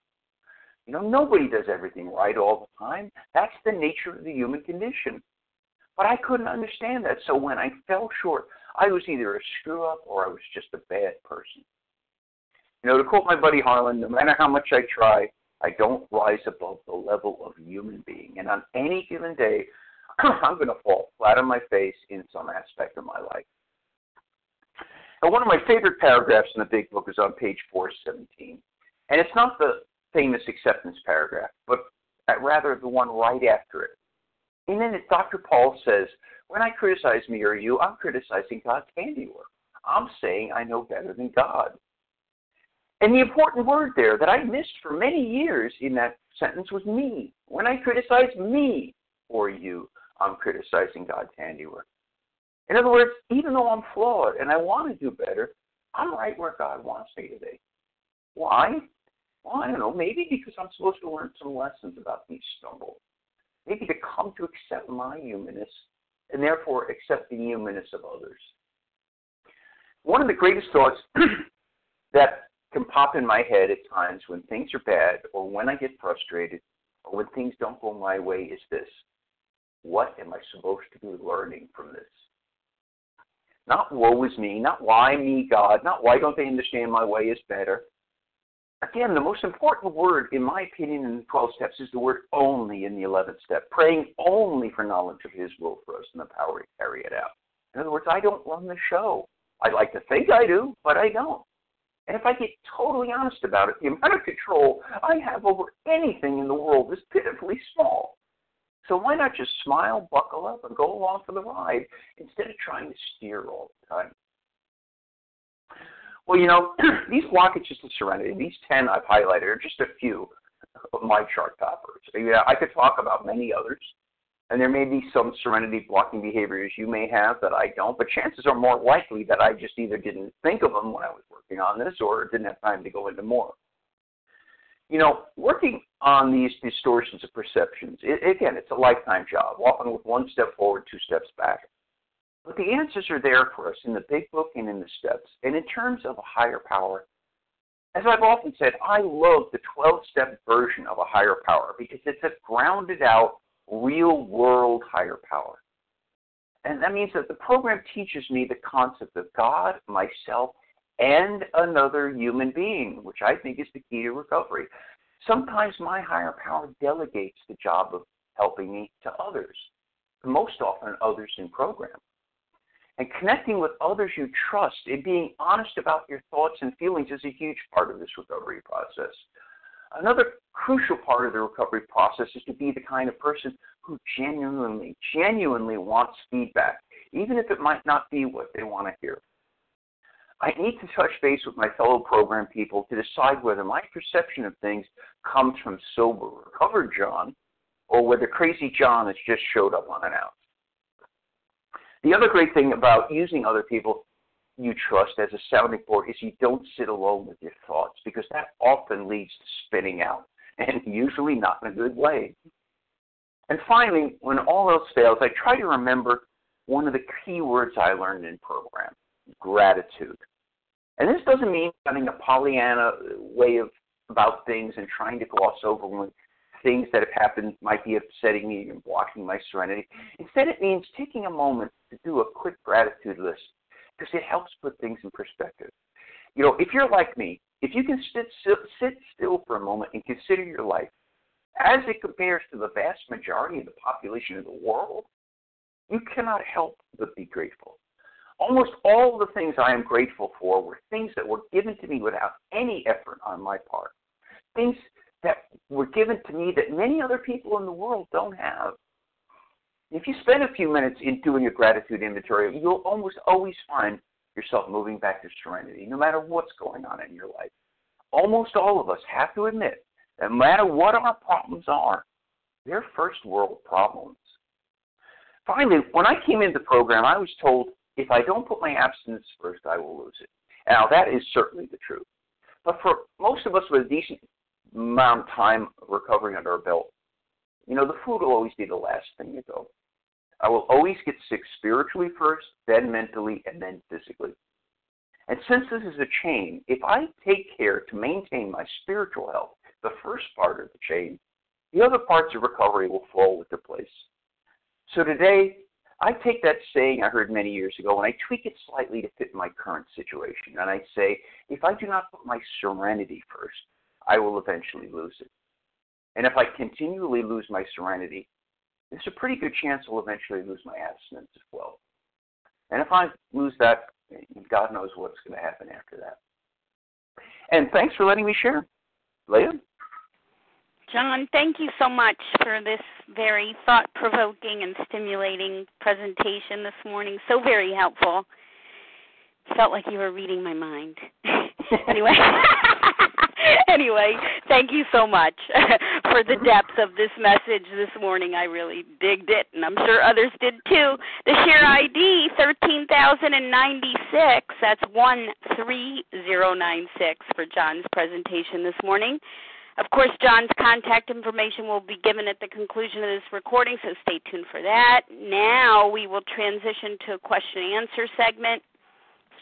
You know, nobody does everything right all the time. That's the nature of the human condition. But I couldn't understand that, so when I fell short, I was either a screw-up or I was just a bad person. You know, to quote my buddy Harlan, no matter how much I try, I don't rise above the level of human being. And on any given day, I'm going to fall flat on my face in some aspect of my life. And one of my favorite paragraphs in the Big Book is on page 417. And it's not the famous acceptance paragraph, but rather the one right after it. And then Dr. Paul says, when I criticize me or you, I'm criticizing God's handiwork. I'm saying I know better than God. And the important word there that I missed for many years in that sentence was me. When I criticize me or you, I'm criticizing God's handiwork. In other words, even though I'm flawed and I want to do better, I'm right where God wants me today. Why? Well, I don't know. Maybe because I'm supposed to learn some lessons about these stumbles. Maybe to come to accept my humanness and therefore accept the humanness of others. One of the greatest thoughts that can pop in my head at times when things are bad or when I get frustrated or when things don't go my way is this: what am I supposed to be learning from this? Not woe is me, not why me, God, not why don't they understand my way is better. Again, the most important word, in my opinion, in the 12 steps is the word only in the 11th step, praying only for knowledge of His will for us and the power to carry it out. In other words, I don't run the show. I'd like to think I do, but I don't. And if I get totally honest about it, the amount of control I have over anything in the world is pitifully small. So why not just smile, buckle up, and go along for the ride instead of trying to steer all the time? Well, you know, these blockages to serenity, these 10 I've highlighted are just a few of my chart toppers. Yeah, I could talk about many others, and there may be some serenity blocking behaviors you may have that I don't, but chances are more likely that I just either didn't think of them when I was working on this or didn't have time to go into more. You know, working on these distortions of perceptions, again, it's a lifetime job, often with one step forward, two steps back. But the answers are there for us in the Big Book and in the steps. And in terms of a higher power, as I've often said, I love the 12-step version of a higher power because it's a grounded-out, real-world higher power. And that means that the program teaches me the concept of God, myself, and another human being, which I think is the key to recovery. Sometimes my higher power delegates the job of helping me to others, most often others in program. And connecting with others you trust and being honest about your thoughts and feelings is a huge part of this recovery process. Another crucial part of the recovery process is to be the kind of person who genuinely wants feedback, even if it might not be what they want to hear. I need to touch base with my fellow program people to decide whether my perception of things comes from sober, recovered John, or whether crazy John has just showed up unannounced. The other great thing about using other people you trust as a sounding board is you don't sit alone with your thoughts, because that often leads to spinning out, and usually not in a good way. And finally, when all else fails, I try to remember one of the key words I learned in program, gratitude. And this doesn't mean having a Pollyanna way about things and trying to gloss over when things that have happened might be upsetting me and blocking my serenity. Instead, it means taking a moment to do a quick gratitude list, because it helps put things in perspective. You know, if you're like me, if you can sit still for a moment and consider your life as it compares to the vast majority of the population of the world, you cannot help but be grateful. Almost all the things I am grateful for were things that were given to me without any effort on my part, things that were given to me that many other people in the world don't have. If you spend a few minutes in doing a gratitude inventory, you'll almost always find yourself moving back to serenity, no matter what's going on in your life. Almost all of us have to admit that no matter what our problems are, they're first world problems. Finally, when I came into the program, I was told, if I don't put my abstinence first, I will lose it. Now, that is certainly the truth. But for most of us with a decent amount of time recovering under our belt, you know, the food will always be the last thing to go. I will always get sick spiritually first, then mentally, and then physically. And since this is a chain, if I take care to maintain my spiritual health, the first part of the chain, the other parts of recovery will fall into place. So today, I take that saying I heard many years ago, and I tweak it slightly to fit my current situation. And I say, if I do not put my serenity first, I will eventually lose it. And if I continually lose my serenity, there's a pretty good chance I'll eventually lose my abstinence as well. And if I lose that, God knows what's going to happen after that. And thanks for letting me share. Leah? John, thank you so much for this very thought-provoking and stimulating presentation this morning. So very helpful. Felt like you were reading my mind. Anyway, thank you so much for the depth of this message this morning. I really digged it, and I'm sure others did too. The share ID, 13,096, that's 13096 for John's presentation this morning. Of course, John's contact information will be given at the conclusion of this recording, so stay tuned for that. Now we will transition to a question and answer segment.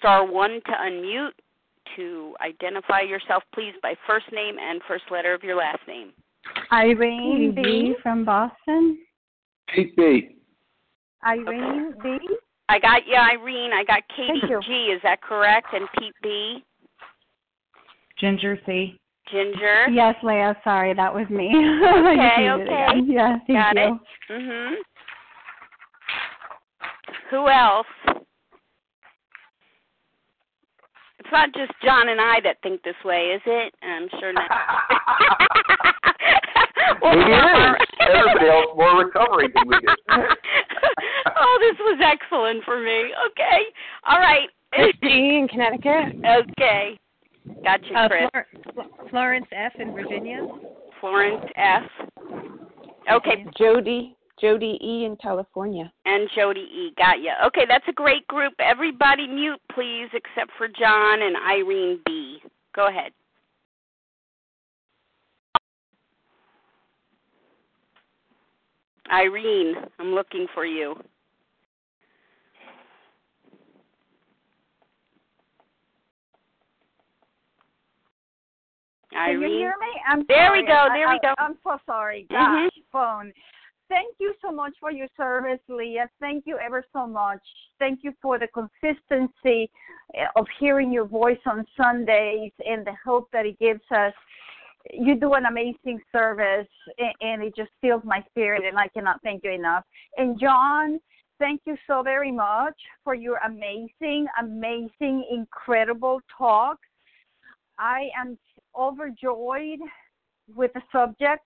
*1 to unmute. To identify yourself, please, by first name and first letter of your last name. Irene B. from Boston. Kate B. Irene B. I got you, Irene. I got Katie G. Is that correct? And Pete B. Ginger C. Ginger. Yes, Leah. Sorry, that was me. Okay, okay. Yeah, thank you. Got it. Mm-hmm. Who else? It's not just John and I that think this way, is it? I'm sure not. Maybe it is. Everybody else more recovery than we do. Oh, this was excellent for me. Okay. All right. Christine in Connecticut. Okay. Gotcha, Chris. Florence F. in Virginia. Florence F. Okay. Jody E. in California. And Jody E. Got you. Okay, that's a great group. Everybody mute, please, except for John and Irene B. Go ahead. Irene, I'm looking for you. Irene. Can you hear me? There we go. I'm so sorry. Gosh, phone. Thank you so much for your service, Leah. Thank you ever so much. Thank you for the consistency of hearing your voice on Sundays and the hope that it gives us. You do an amazing service, and it just fills my spirit, and I cannot thank you enough. And, John, thank you so very much for your amazing, amazing, incredible talk. I am overjoyed with the subject.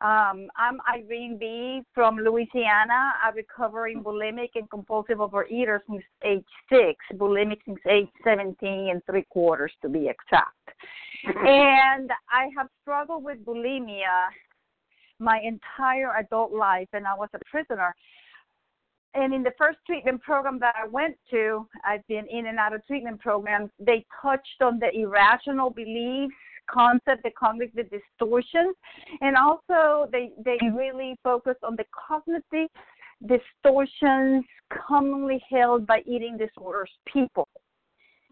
I'm Irene B. from Louisiana, a recovering bulimic and compulsive overeater since age 6, bulimic since age 17 3/4 to be exact. And I have struggled with bulimia my entire adult life, and I was a prisoner. And in the first treatment program that I went to, I've been in and out of treatment programs, they touched on the irrational beliefs concept, the cognitive distortions, and also they really focused on the cognitive distortions commonly held by eating disorders people.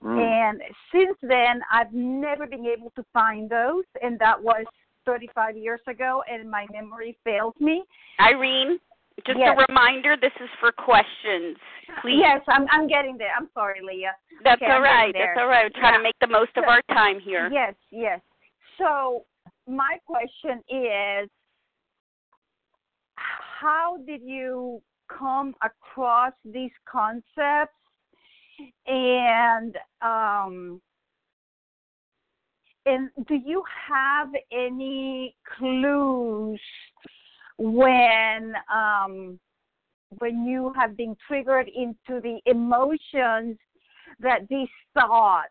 And since then, I've never been able to find those, and that was 35 years ago, and my memory failed me. Irene, just a reminder, this is for questions, please. Yes, I'm getting there. I'm sorry, Leah. That's okay, all right. That's all right. We're trying to make the most of our time here. Yes, yes. So my question is, how did you come across these concepts? And do you have any clues when you have been triggered into the emotions that these thoughts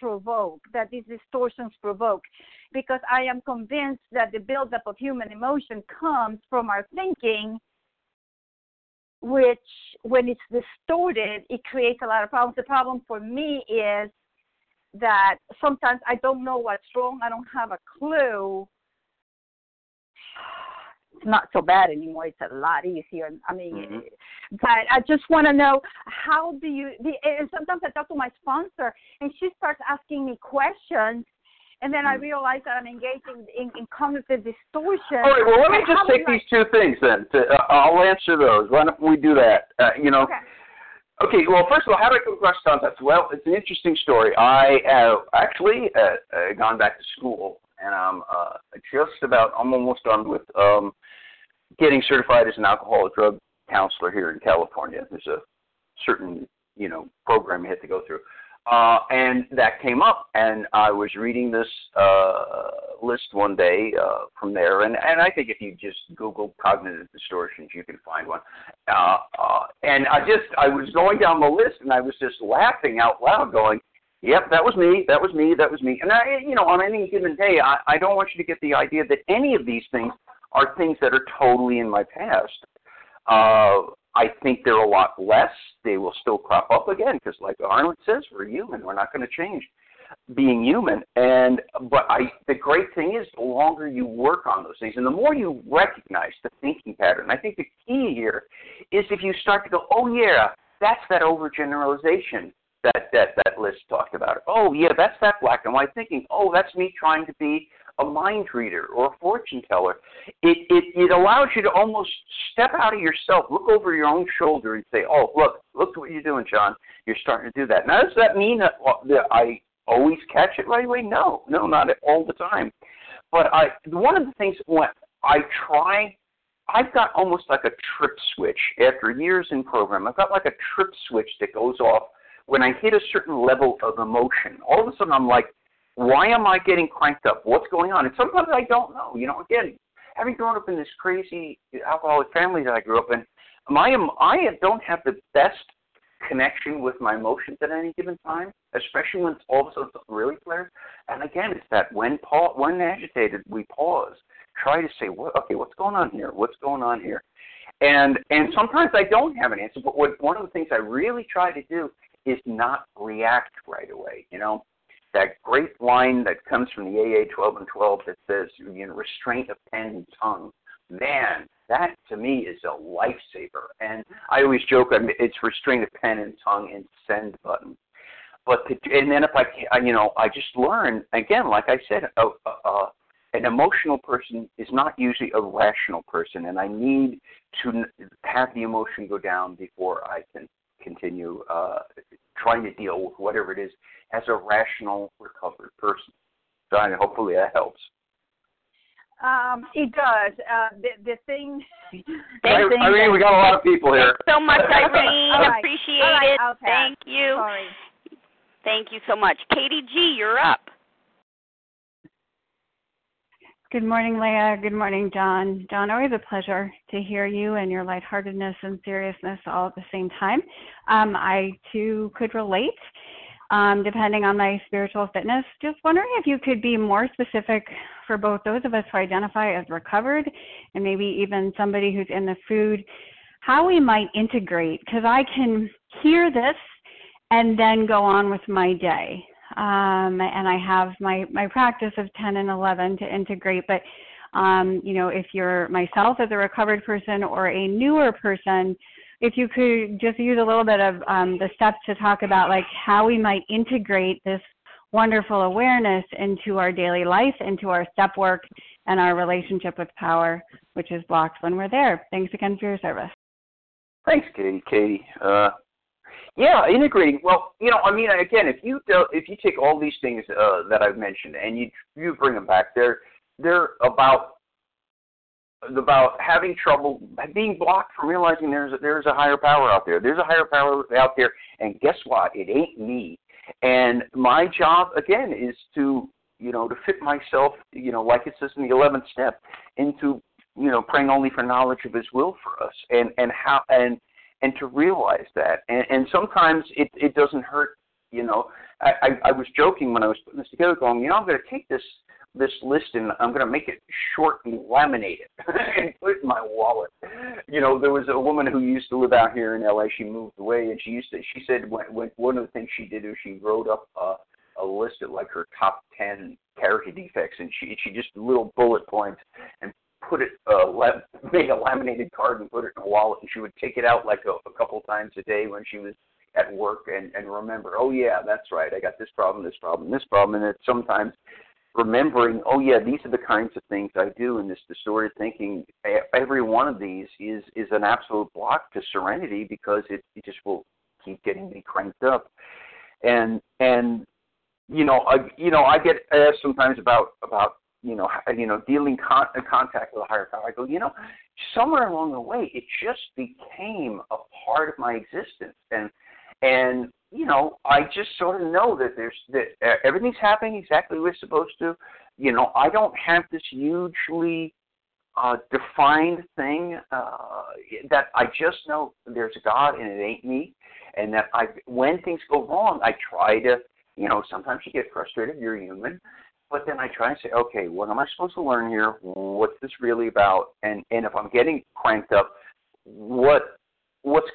provoke, that these distortions provoke? Because I am convinced that the buildup of human emotion comes from our thinking, which when it's distorted, it creates a lot of problems. The problem for me is that sometimes I don't know what's wrong. I don't have a clue. It's not so bad anymore. It's a lot easier. I mean, but I just want to know, how do you, and sometimes I talk to my sponsor, and she starts asking me questions, and then I realize that I'm engaging in cognitive distortion. All right, well, let me just take these two things then. I'll answer those. Why don't we do that? Okay, well, first of all, how do I come across concepts? Well, it's an interesting story. I have actually gone back to school, and I'm almost done with getting certified as an alcoholic drug counselor here in California. There's a certain, program you have to go through. And that came up, and I was reading this list one day from there, and I think if you just Google cognitive distortions, you can find one. And I was going down the list, and I was just laughing out loud going, yep, that was me. And, on any given day, I don't want you to get the idea that any of these things are things that are totally in my past. I think they're a lot less. They will still crop up again because, like Arnold says, we're human. We're not going to change being human. But the great thing is the longer you work on those things and the more you recognize the thinking pattern, I think the key here is if you start to go, oh, yeah, that's that overgeneralization that list talked about. Oh, yeah, that's that black and white thinking. Oh, that's me trying to be a mind reader or a fortune teller. It allows you to almost step out of yourself, look over your own shoulder and say, oh, look what you're doing, John. You're starting to do that. Now, does that mean that I always catch it right away? No, not all the time. But one of the things when I try, I've got almost like a trip switch. After years in program, I've got like a trip switch that goes off when I hit a certain level of emotion. All of a sudden I'm like, why am I getting cranked up? What's going on? And sometimes I don't know. Again, having grown up in this crazy alcoholic family that I grew up in, I don't have the best connection with my emotions at any given time, especially when it's all of a sudden really flares. And again, it's that when agitated, we pause, try to say, okay, what's going on here? What's going on here? And sometimes I don't have an answer, but one of the things I really try to do is not react right away. That great line that comes from the AA 12 and 12 that says, restraint of pen and tongue. Man, that to me is a lifesaver. And I always joke, it's restraint of pen and tongue and send button. And then if I just learn, again, like I said, an emotional person is not usually a rational person, and I need to have the emotion go down before I can continue trying to deal with whatever it is as a rational, recovered person. So hopefully that helps. It does. The thing... Irene, we got a lot of people here. Thanks so much, Irene. Right. Appreciate it. Right. Okay. Thank you. Sorry. Thank you so much. Katie G., you're up. Good morning, Leah. Good morning, John. John, always a pleasure to hear you and your lightheartedness and seriousness all at the same time. I, too, could relate, depending on my spiritual fitness. Just wondering if you could be more specific for both those of us who identify as recovered and maybe even somebody who's in the food, how we might integrate, because I can hear this and then go on with my day. And I have my practice of 10 and 11 to integrate, but, you know, if you're myself as a recovered person or a newer person, if you could just use a little bit of the steps to talk about, like, how we might integrate this wonderful awareness into our daily life, into our step work and our relationship with power, which is blocked when we're there. Thanks again for your service. Thanks, Katie. Yeah, integrating. Well, you know, I mean, again, if you take all these things that I've mentioned and you bring them back, they're about having trouble, being blocked from realizing there's a higher power out there. There's a higher power out there, and guess what? It ain't me. And my job, again, is to, you know, to fit myself, you know, like it says in the 11th step, into, you know, praying only for knowledge of His will for us, and to realize that. And sometimes it doesn't hurt, you know. I was joking when I was putting this together, going, you know, I'm going to take this list and I'm going to make it short and laminate it and put it in my wallet. You know, there was a woman who used to live out here in L.A. She moved away, and she said one of the things she did is she wrote up a list of, like, her top 10 character defects, and she just little bullet points and put it, made a laminated card and put it in a wallet, and she would take it out like a couple times a day when she was at work and remember, oh, yeah, that's right, I got this problem, and it's sometimes remembering, oh, yeah, these are the kinds of things I do, and this disordered thinking, every one of these is an absolute block to serenity, because it just will keep getting me cranked up. And I get asked sometimes about dealing in contact with a higher power. I go, you know, somewhere along the way, it just became a part of my existence, and you know, I just sort of know that that everything's happening exactly we're supposed to. You know, I don't have this hugely defined thing that I just know there's a God and it ain't me, and that when things go wrong, I try to, you know, sometimes you get frustrated, you're human. But then I try and say, okay, what am I supposed to learn here? What's this really about? And if I'm getting cranked up, what's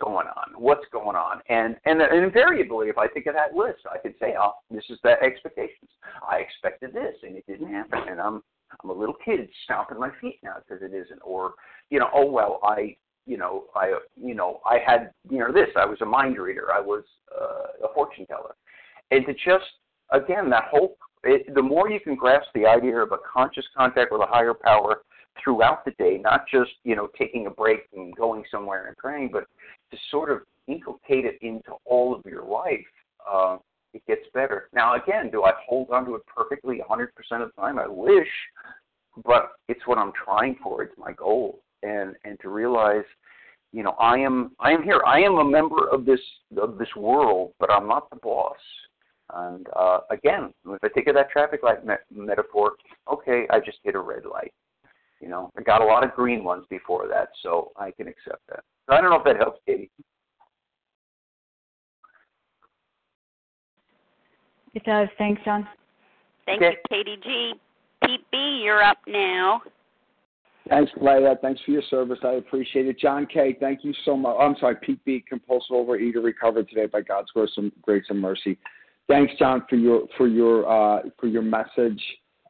going on? And invariably, if I think of that list, I can say, oh, this is the expectations. I expected this, and it didn't happen. And I'm a little kid stomping my feet now because it isn't. Or, you know, oh well, I had, you know, this. I was a mind reader. I was a fortune teller. And to just, again, that whole. The more you can grasp the idea of a conscious contact with a higher power throughout the day, not just, you know, taking a break and going somewhere and praying, but to sort of inculcate it into all of your life, it gets better. Now, again, do I hold on to it perfectly 100% of the time? I wish, but it's what I'm trying for. It's my goal, and to realize, you know, I am here. I am a member of this world, but I'm not the boss. And again, if I think of that traffic light metaphor, okay, I just hit a red light. You know, I got a lot of green ones before that, so I can accept that. So I don't know if that helps, Katie. It does. Thanks, John. Thank you, Katie G. Pete B., you're up now. Thanks, Leah. Thanks for your service. I appreciate it. John K., thank you so much. I'm sorry, Pete B., compulsive overeater, recovered today by God's grace and mercy. Thanks, John, for your message.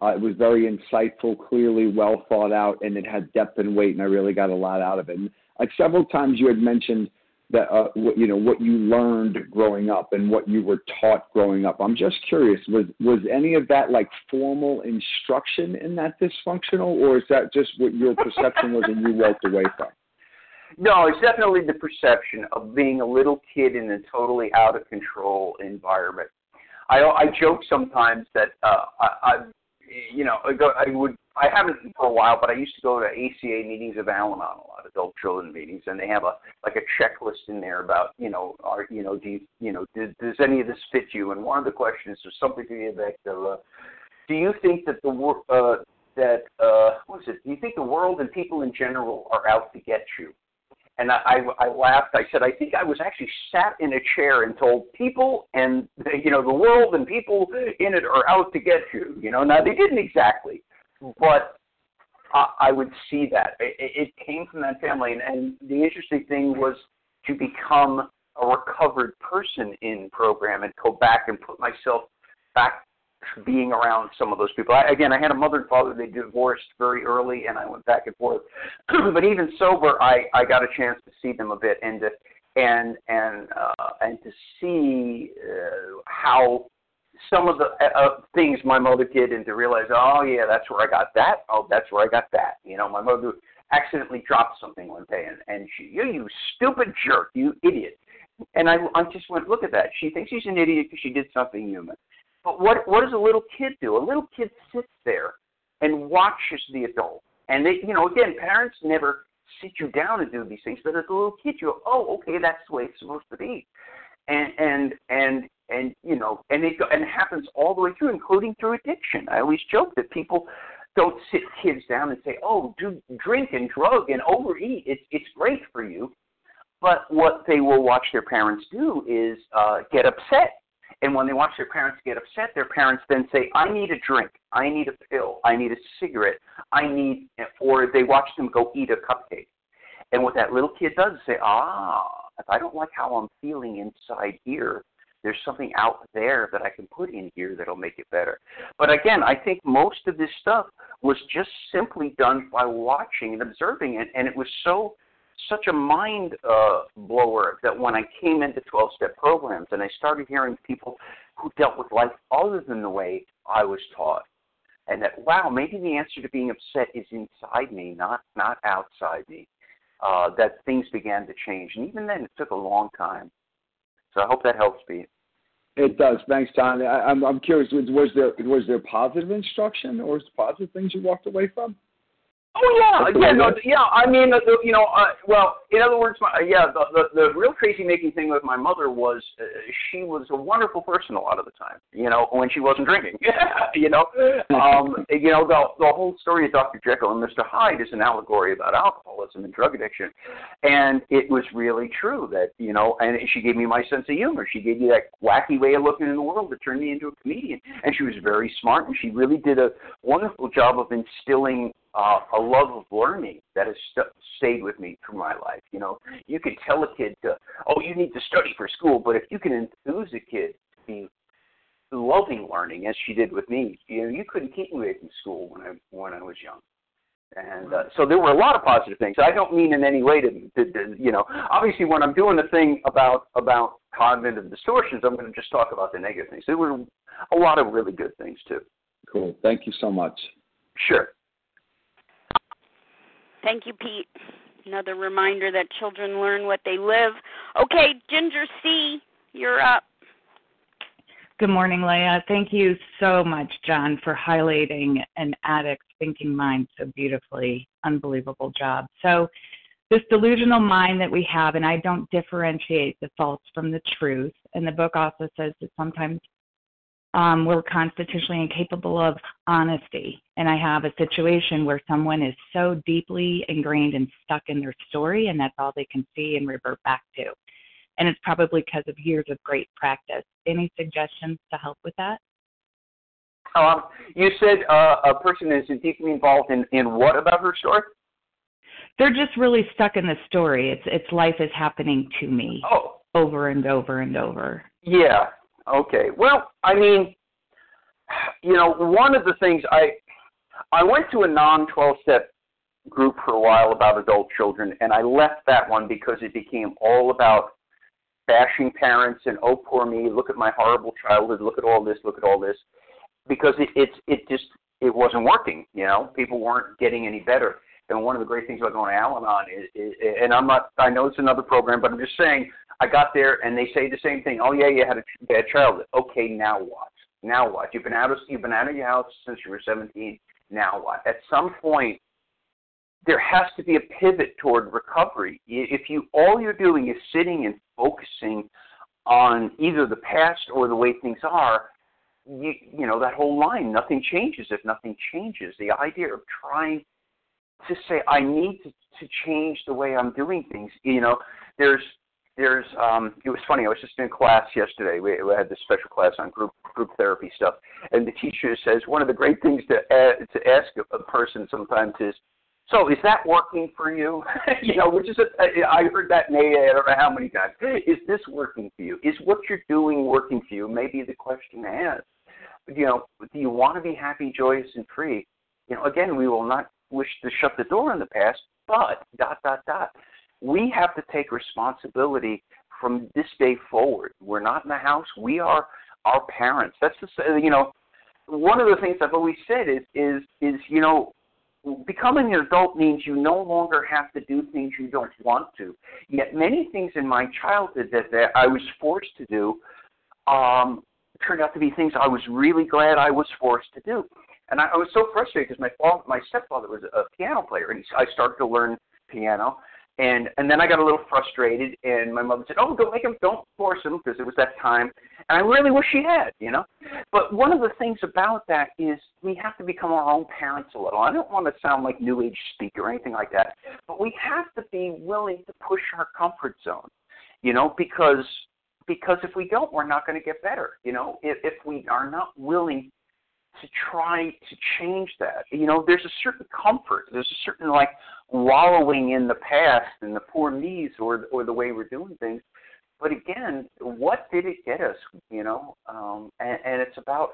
It was very insightful, clearly well thought out, and it had depth and weight, and I really got a lot out of it. And, like, several times you had mentioned that what you learned growing up and what you were taught growing up. I'm just curious, was any of that like formal instruction in that dysfunctional, or is that just what your perception was and you walked away from? No, it's definitely the perception of being a little kid in a totally out of control environment. I joke sometimes that I haven't for a while, but I used to go to ACA meetings of Al-Anon, a lot of adult children meetings, and they have a checklist in there about, you know, does any of this fit you? And one of the questions was something to the effect of, do you think that the that, do you think the world and people in general are out to get you? And I laughed. I said, I think I was actually sat in a chair and told people and, the world and people in it are out to get you. Now, they didn't exactly, but I would see that. It came from that family. And the interesting thing was to become a recovered person in program and go back and put myself back to being around some of those people. I had a mother and father. They divorced very early, and I went back and forth. But even sober, I got a chance to see them a bit and to see how some of the things my mother did, and to realize, oh yeah, that's where I got that. Oh, that's where I got that. My mother accidentally dropped something one day, and she, you stupid jerk, you idiot. And I just went, look at that. She thinks she's an idiot because she did something human. But what does a little kid do? A little kid sits there and watches the adult. And, again, parents never sit you down and do these things. But as a little kid, you go, oh, okay, that's the way it's supposed to be. And it happens all the way through, including through addiction. I always joke that people don't sit kids down and say, oh, do drink and drug and overeat. It's great for you. But what they will watch their parents do is get upset. And when they watch their parents get upset, their parents then say, I need a drink, I need a pill, I need a cigarette, or they watch them go eat a cupcake. And what that little kid does is say, if I don't like how I'm feeling inside here, there's something out there that I can put in here that'll make it better. But again, I think most of this stuff was just simply done by watching and observing it, and it was such a mind blower that when I came into 12-step programs and I started hearing people who dealt with life other than the way I was taught, and that, wow, maybe the answer to being upset is inside me, not outside me, that things began to change. And even then, it took a long time. So I hope that helps, Pete. It does. Thanks, John. I'm curious, was there positive instruction or positive things you walked away from? Oh yeah, in other words, the real crazy making thing with my mother was she was a wonderful person a lot of the time, when she wasn't drinking, the whole story of Dr. Jekyll and Mr. Hyde is an allegory about alcoholism and drug addiction, and it was really true that, and she gave me my sense of humor. She gave me that wacky way of looking in the world that turned me into a comedian, and she was very smart, and she really did a wonderful job of instilling a love of learning that has stayed with me through my life. You can tell a kid to, you need to study for school, but if you can enthuse a kid to be loving learning, as she did with me, you couldn't keep me away from school when I was young. And so there were a lot of positive things. I don't mean in any way to obviously when I'm doing the thing about cognitive distortions, I'm going to just talk about the negative things. There were a lot of really good things too. Cool. Thank you so much. Sure. Thank you, Pete. Another reminder that children learn what they live. Okay, Ginger C., you're up. Good morning, Leah. Thank you so much, John, for highlighting an addict's thinking mind so beautifully. Unbelievable job. So this delusional mind that we have, and I don't differentiate the false from the truth, and the book also says that sometimes we're constitutionally incapable of honesty. And I have a situation where someone is so deeply ingrained and stuck in their story, and that's all they can see and revert back to. And it's probably because of years of great practice. Any suggestions to help with that? You said a person is deeply involved in what about her story? They're just really stuck in the story. It's life is happening to me over and over and over. Yeah. Okay. Well, I mean, one of the things I went to a non-12-step group for a while about adult children, and I left that one because it became all about bashing parents and, oh, poor me, look at my horrible childhood, look at all this, because it just wasn't working, People weren't getting any better. And one of the great things about going to Al-Anon is and I know it's another program, but I'm just saying, I got there and they say the same thing. Oh yeah, you had a bad childhood. Okay, now what? Now what? You've been out of your house since you were 17. Now what? At some point, there has to be a pivot toward recovery. If all you're doing is sitting and focusing on either the past or the way things are, you know, that whole line, nothing changes if nothing changes. The idea of trying to say, I need to change the way I'm doing things. You know, there's it was funny, I was just in class yesterday. We had this special class on group therapy stuff, and the teacher says, one of the great things to ask a person sometimes is, so is that working for you? You know, which is, I heard that in AA, I don't know how many times. Is this working for you? Is what you're doing working for you? Maybe the question to ask. You know, do you want to be happy, joyous, and free? You know, again, we will not wish to shut the door in the past, but ... We have to take responsibility from this day forward. We're not in the house. We are our parents. That's the, you know, one of the things I've always said is, you know, becoming an adult means you no longer have to do things you don't want to. Yet many things in my childhood that I was forced to do turned out to be things I was really glad I was forced to do. And I was so frustrated because my stepfather was a piano player, and I started to learn piano. And then I got a little frustrated, and my mother said, oh, don't make him, don't force him, because it was that time. And I really wish she had, you know. But one of the things about that is we have to become our own parents a little. I don't want to sound like New Age speaker or anything like that, but we have to be willing to push our comfort zone, you know, because if we don't, we're not going to get better, you know, if we are not willing to try to change that. You know, there's a certain comfort. There's a certain, like, wallowing in the past and the poor me's or the way we're doing things. But again, what did it get us, you know? And it's about,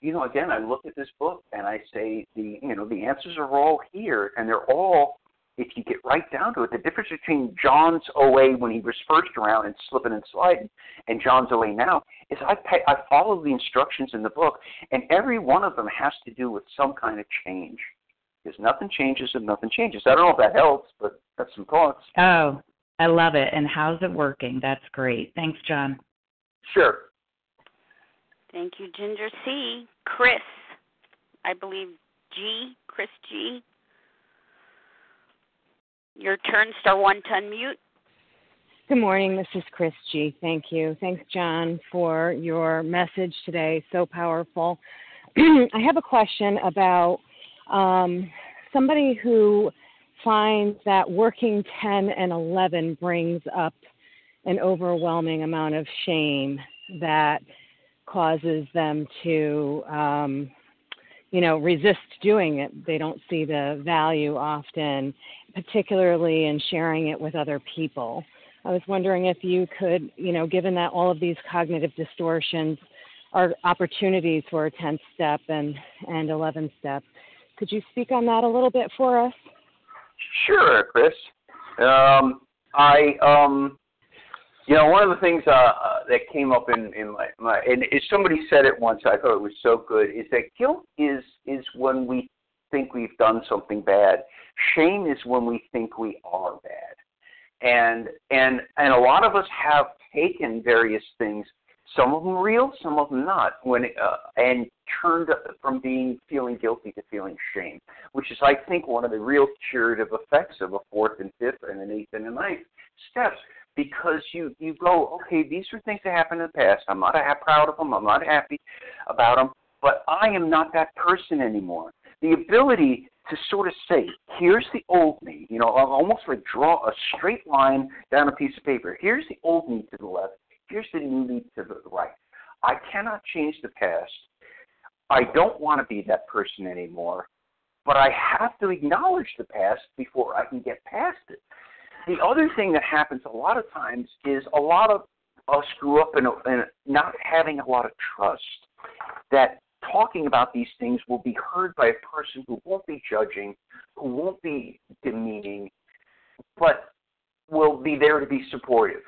you know, again, I look at this book and I say, the answers are all here, and they're all, if you get right down to it, the difference between John's OA when he was first around and slipping and sliding and John's OA now is I follow the instructions in the book, and every one of them has to do with some kind of change, because nothing changes if nothing changes. I don't know if that helps, but that's some thoughts. Oh, I love it. And how's it working? That's great. Thanks, John. Sure. Thank you, Ginger C. Chris, I believe G, Chris G., your turn, star one to unmute. Good morning. This is Chris G. Thank you. Thanks, John, for your message today. So powerful. I have a question about somebody who finds that working 10 and 11 brings up an overwhelming amount of shame that causes them to, resist doing it. They don't see the value often, particularly in sharing it with other people. I was wondering if you could, given that all of these cognitive distortions are opportunities for a 10th step and 11th step, could you speak on that a little bit for us? Sure, Chris. One of the things that came up in my and somebody said it once, I thought it was so good, is that guilt is when we think we've done something bad. Shame is when we think we are bad. And a lot of us have taken various things, some of them real, some of them not, and turned from feeling guilty to feeling shame, which is, I think, one of the real curative effects of a 4th and 5th and an 8th and a 9th steps, because you go, okay, these are things that happened in the past. I'm not proud of them. I'm not happy about them, but I am not that person anymore. The ability to sort of say, here's the old me, almost like draw a straight line down a piece of paper. Here's the old me to the left. Here's the new me to the right. I cannot change the past. I don't want to be that person anymore, but I have to acknowledge the past before I can get past it. The other thing that happens a lot of times is a lot of us grew up in not having a lot of trust that talking about these things will be heard by a person who won't be judging, who won't be demeaning, but will be there to be supportive,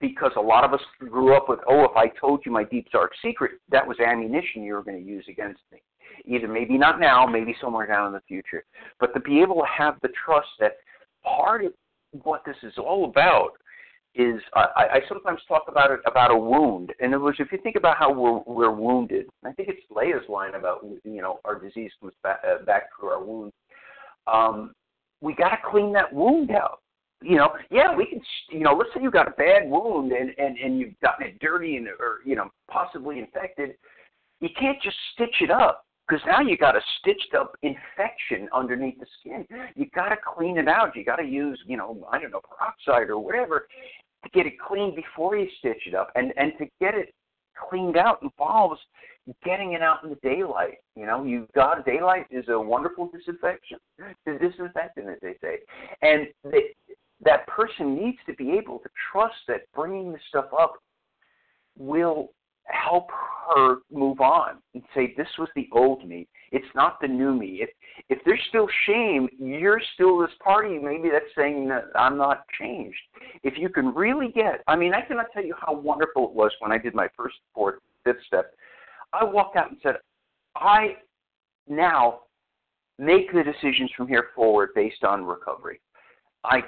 because a lot of us grew up with, if I told you my deep dark secret, that was ammunition you were going to use against me. Either maybe not now, maybe somewhere down in the future. But to be able to have the trust that part of what this is all about is, I sometimes talk about it, about a wound. In other words, if you think about how we're wounded, I think it's Leia's line about, our disease comes back through our wounds. We got to clean that wound out. You know, yeah, we can, you know, let's say you've got a bad wound and you've gotten it dirty and, or, you know, possibly infected. You can't just stitch it up because now you got a stitched up infection underneath the skin. You got to clean it out. You got to use, you know, I don't know, peroxide or whatever to get it clean before you stitch it up. And to get it cleaned out involves getting it out in the daylight. You know, you've got daylight is a wonderful disinfectant, as they say. And that person needs to be able to trust that bringing this stuff up will help her move on and say, this was the old me. It's not the new me. If there's still shame, you're still this party. Maybe that's saying that I'm not changed. If you can really get, I mean, I cannot tell you how wonderful it was when I did my first, fourth, fifth step. I walked out and said, I now make the decisions from here forward based on recovery. I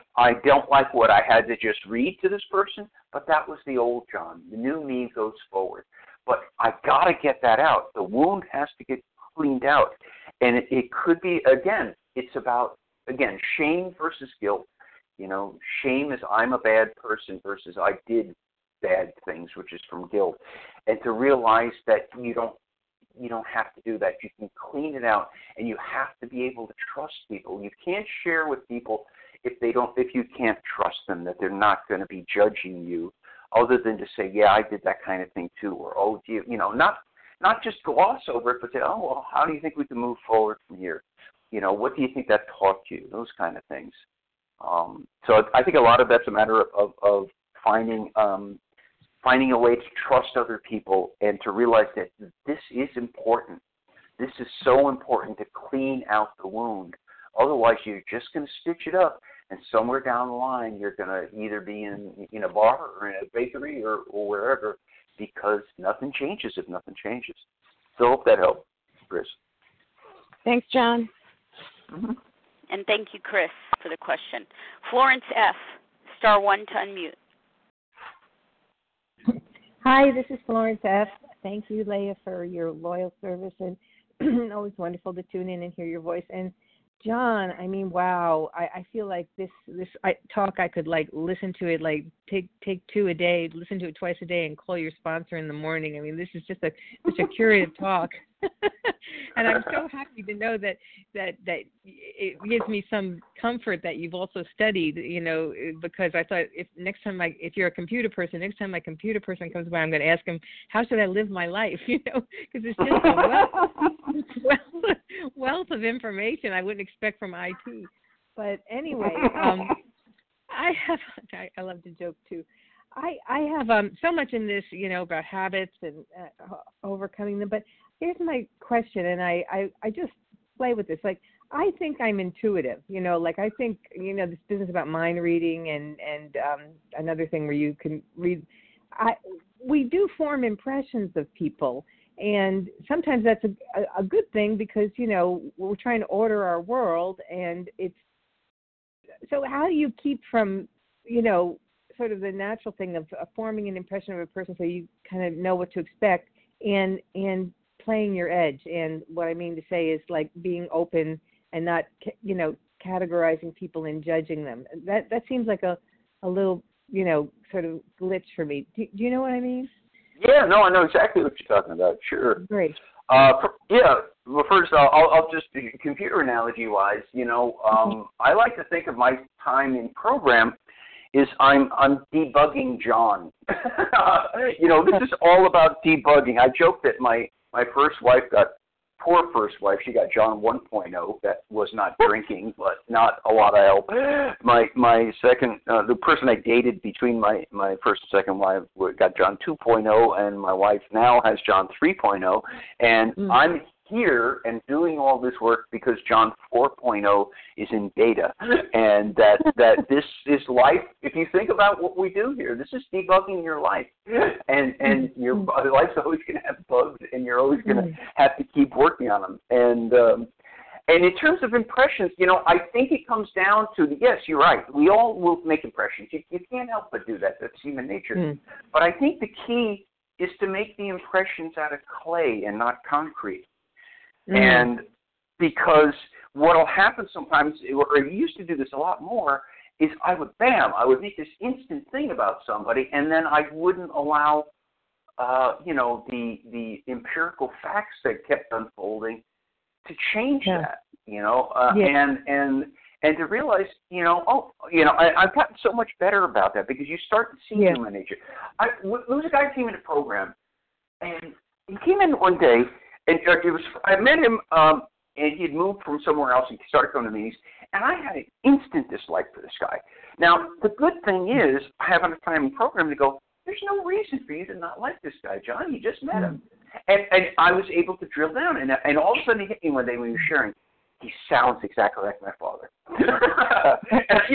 don't like what I had to just read to this person, but that was the old John. The new me goes forward. But I got to get that out. The wound has to get cleaned out. And it could be, again, it's about, again, shame versus guilt. You know, shame is I'm a bad person versus I did bad things, which is from guilt. And to realize that you don't have to do that. You can clean it out, and you have to be able to trust people. You can't share with people if you can't trust them that they're not going to be judging you, other than to say, yeah, I did that kind of thing too, or oh, do you know, not just gloss over it, but say, oh, well, how do you think we can move forward from here? You know, what do you think that taught you? Those kind of things. So I think a lot of that's a matter of finding a way to trust other people and to realize that this is important. This is so important to clean out the wound. Otherwise, you're just going to stitch it up, and somewhere down the line, you're going to either be in a bar or in a bakery or wherever, because nothing changes if nothing changes. So I hope that helped, Chris. Thanks, John. Mm-hmm. And thank you, Chris, for the question. Florence F., star one to unmute. Hi, this is Florence F. Thank you, Leah, for your loyal service, and always wonderful to tune in and hear your voice. And John, I mean, wow, I feel like this talk, I could like listen to it, like take two a day, listen to it twice a day, and call your sponsor in the morning. I mean, this is just such a curative talk. And I'm so happy to know that it gives me some comfort that you've also studied, you know, because I thought if you're a computer person, next time my computer person comes by, I'm going to ask him, how should I live my life, you know, because it's just a wealth of information I wouldn't expect from IT. But anyway, I love to joke too. I have so much in this, you know, about habits and overcoming them, but here's my question, and I just play with this. Like, I think I'm intuitive, you know, like I think, you know, this business about mind reading and another thing where you can read. We do form impressions of people, and sometimes that's a good thing because, you know, we're trying to order our world, and it's – so how do you keep from, you know, sort of the natural thing of forming an impression of a person so you kind of know what to expect and playing your edge? And what I mean to say is like being open and not, you know, categorizing people and judging them. That seems like a little, you know, sort of glitch for me. Do you know what I mean? Yeah, no, I know exactly what you're talking about. Sure. Great. Yeah. Well, first I'll just computer analogy wise, you know, I like to think of my time in program is I'm debugging John. You know, this is all about debugging. I joke that my first wife poor first wife, she got John 1.0. That was not drinking, but not a lot of help. My second, the person I dated between my first and second wife got John 2.0, and my wife now has John 3.0. And I'm here and doing all this work because John 4.0 is in beta. And that this is life. If you think about what we do here, this is debugging your life. And your life's always going to have bugs, and you're always going to have to keep working on them. And in terms of impressions, you know, I think it comes down to, yes, you're right. We all will make impressions. You can't help but do that. That's human nature. But I think the key is to make the impressions out of clay and not concrete. And because what will happen sometimes, or you used to do this a lot more, is I would make this instant thing about somebody, and then I wouldn't allow, the empirical facts that kept unfolding to change that, and to realize, I've gotten so much better about that because you start to see human nature. There was a guy who came into the program, and he came in one day, and I met him, and he'd moved from somewhere else and started coming to meetings, and I had an instant dislike for this guy. Now, the good thing is, I have enough time in the program to go, there's no reason for you to not like this guy, John. You just met him. And I was able to drill down, and all of a sudden it hit me one day when we were sharing, he sounds exactly like my father. And,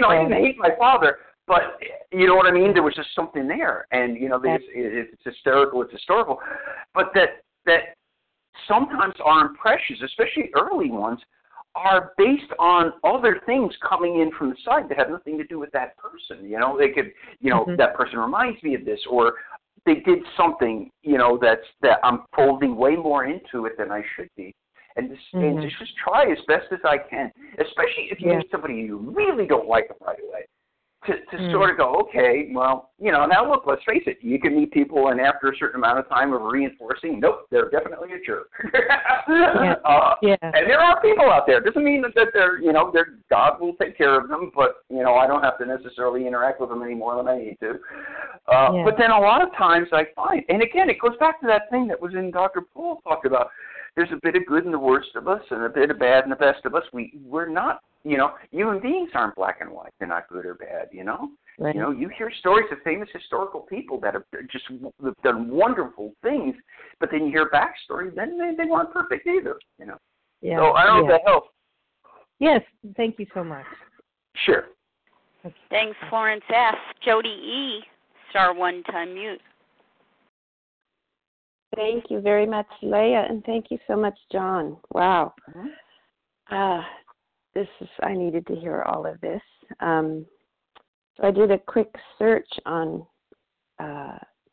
I didn't hate my father, but you know what I mean? There was just something there. And, it's hysterical, it's historical. But that sometimes our impressions, especially early ones, are based on other things coming in from the side that have nothing to do with that person. They could, that person reminds me of this, or they did something, that I'm folding way more into it than I should be. And just try as best as I can, especially if you meet somebody you really don't like them right away, to sort of go, okay, well, now look, let's face it, you can meet people, and after a certain amount of time of reinforcing, nope, they're definitely a jerk. And there are people out there. It doesn't mean that they're, God will take care of them, but, I don't have to necessarily interact with them any more than I need to. But then a lot of times I find, and again, it goes back to that thing that was in Dr. Paul talked about. There's a bit of good in the worst of us and a bit of bad in the best of us. We're not, human beings aren't black and white. They're not good or bad, Right. You hear stories of famous historical people that have just done wonderful things, but then you hear backstories, then they weren't perfect either, So I don't know if that helps. Yes, thank you so much. Sure. Okay. Thanks, Florence F. Jody E., star one time mute. Thank you very much, Leah, and thank you so much, John. Wow. I needed to hear all of this. So I did a quick search on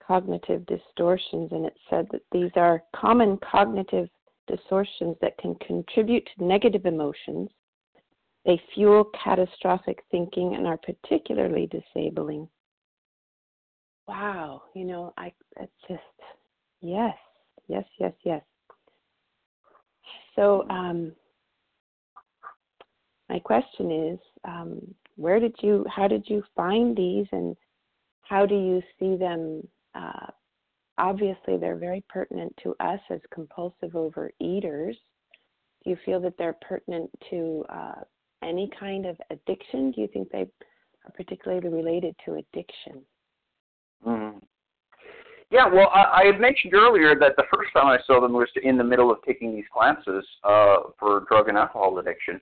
cognitive distortions, and it said that these are common cognitive distortions that can contribute to negative emotions. They fuel catastrophic thinking and are particularly disabling. Wow. It's just... Yes. So my question is, how did you find these, and how do you see them? Obviously, they're very pertinent to us as compulsive overeaters. Do you feel that they're pertinent to any kind of addiction? Do you think they are particularly related to addiction? Mm-hmm. Yeah, well, I had mentioned earlier that the first time I saw them was in the middle of taking these classes for drug and alcohol addiction,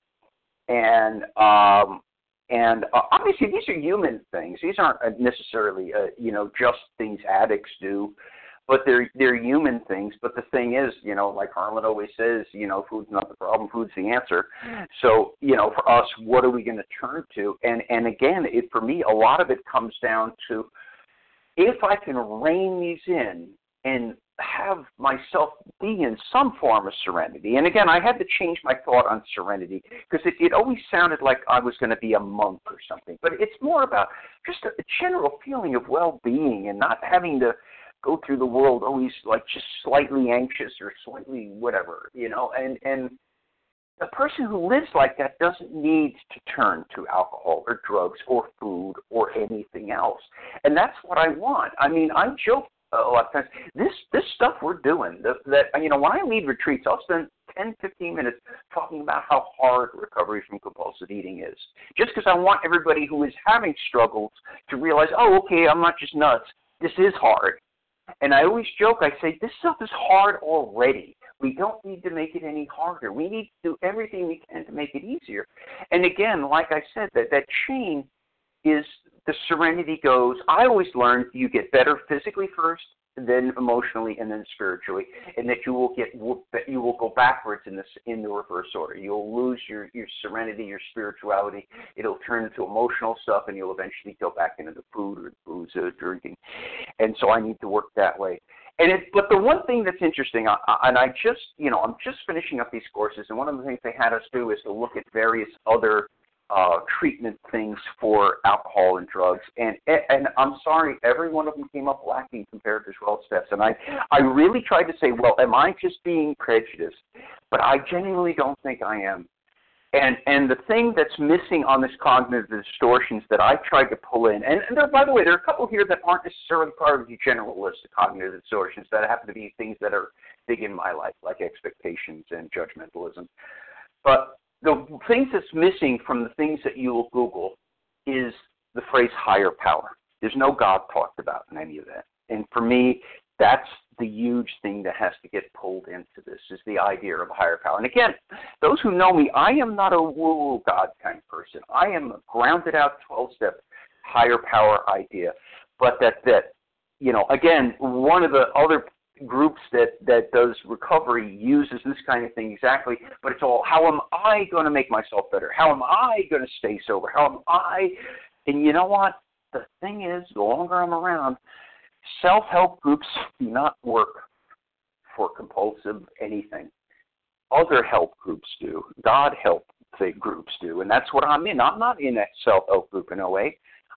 and obviously these are human things. These aren't necessarily just things addicts do, but they're human things. But the thing is, like Harlan always says, food's not the problem, food's the answer. So for us, what are we going to turn to? And again, for me, a lot of it comes down to, if I can rein these in and have myself be in some form of serenity, and again, I had to change my thought on serenity because it always sounded like I was going to be a monk or something, but it's more about just a general feeling of well-being and not having to go through the world always like just slightly anxious or slightly whatever, and the person who lives like that doesn't need to turn to alcohol or drugs or food or anything else. And that's what I want. I mean, I joke a lot of times. This stuff we're doing, when I lead retreats, I'll spend 10, 15 minutes talking about how hard recovery from compulsive eating is. Just because I want everybody who is having struggles to realize, oh, okay, I'm not just nuts. This is hard. And I always joke, I say, this stuff is hard already. We don't need to make it any harder. We need to do everything we can to make it easier. And again, like I said, that chain is the serenity goes. I always learned you get better physically first, then emotionally, and then spiritually, and that you will go backwards in the reverse order. You'll lose your serenity, your spirituality. It'll turn into emotional stuff, and you'll eventually go back into the food or the booze or drinking. And so I need to work that way. But the one thing that's interesting, I'm just finishing up these courses, and one of the things they had us do is to look at various other treatment things for alcohol and drugs, and I'm sorry, every one of them came up lacking compared to 12 steps. And I really tried to say, well, am I just being prejudiced? But I genuinely don't think I am. And the thing that's missing on this cognitive distortions that I tried to pull in, and there, by the way, there are a couple here that aren't necessarily part of the general list of cognitive distortions that happen to be things that are big in my life, like expectations and judgmentalism. But the things that's missing from the things that you'll Google is the phrase higher power. There's no God talked about in any of that. And for me, that's the huge thing that has to get pulled into this, is the idea of a higher power. And again, those who know me, I am not a woo-woo God kind of person. I am a grounded out 12-step higher power idea. But that you know, again, one of the other groups that does recovery uses this kind of thing exactly, but it's all, how am I going to make myself better? How am I going to stay sober? How am I? And you know what? The thing is, the longer I'm around, self-help groups do not work for compulsive anything. Other help groups do. God help groups do, and that's what I'm in. I'm not in a self-help group in OA.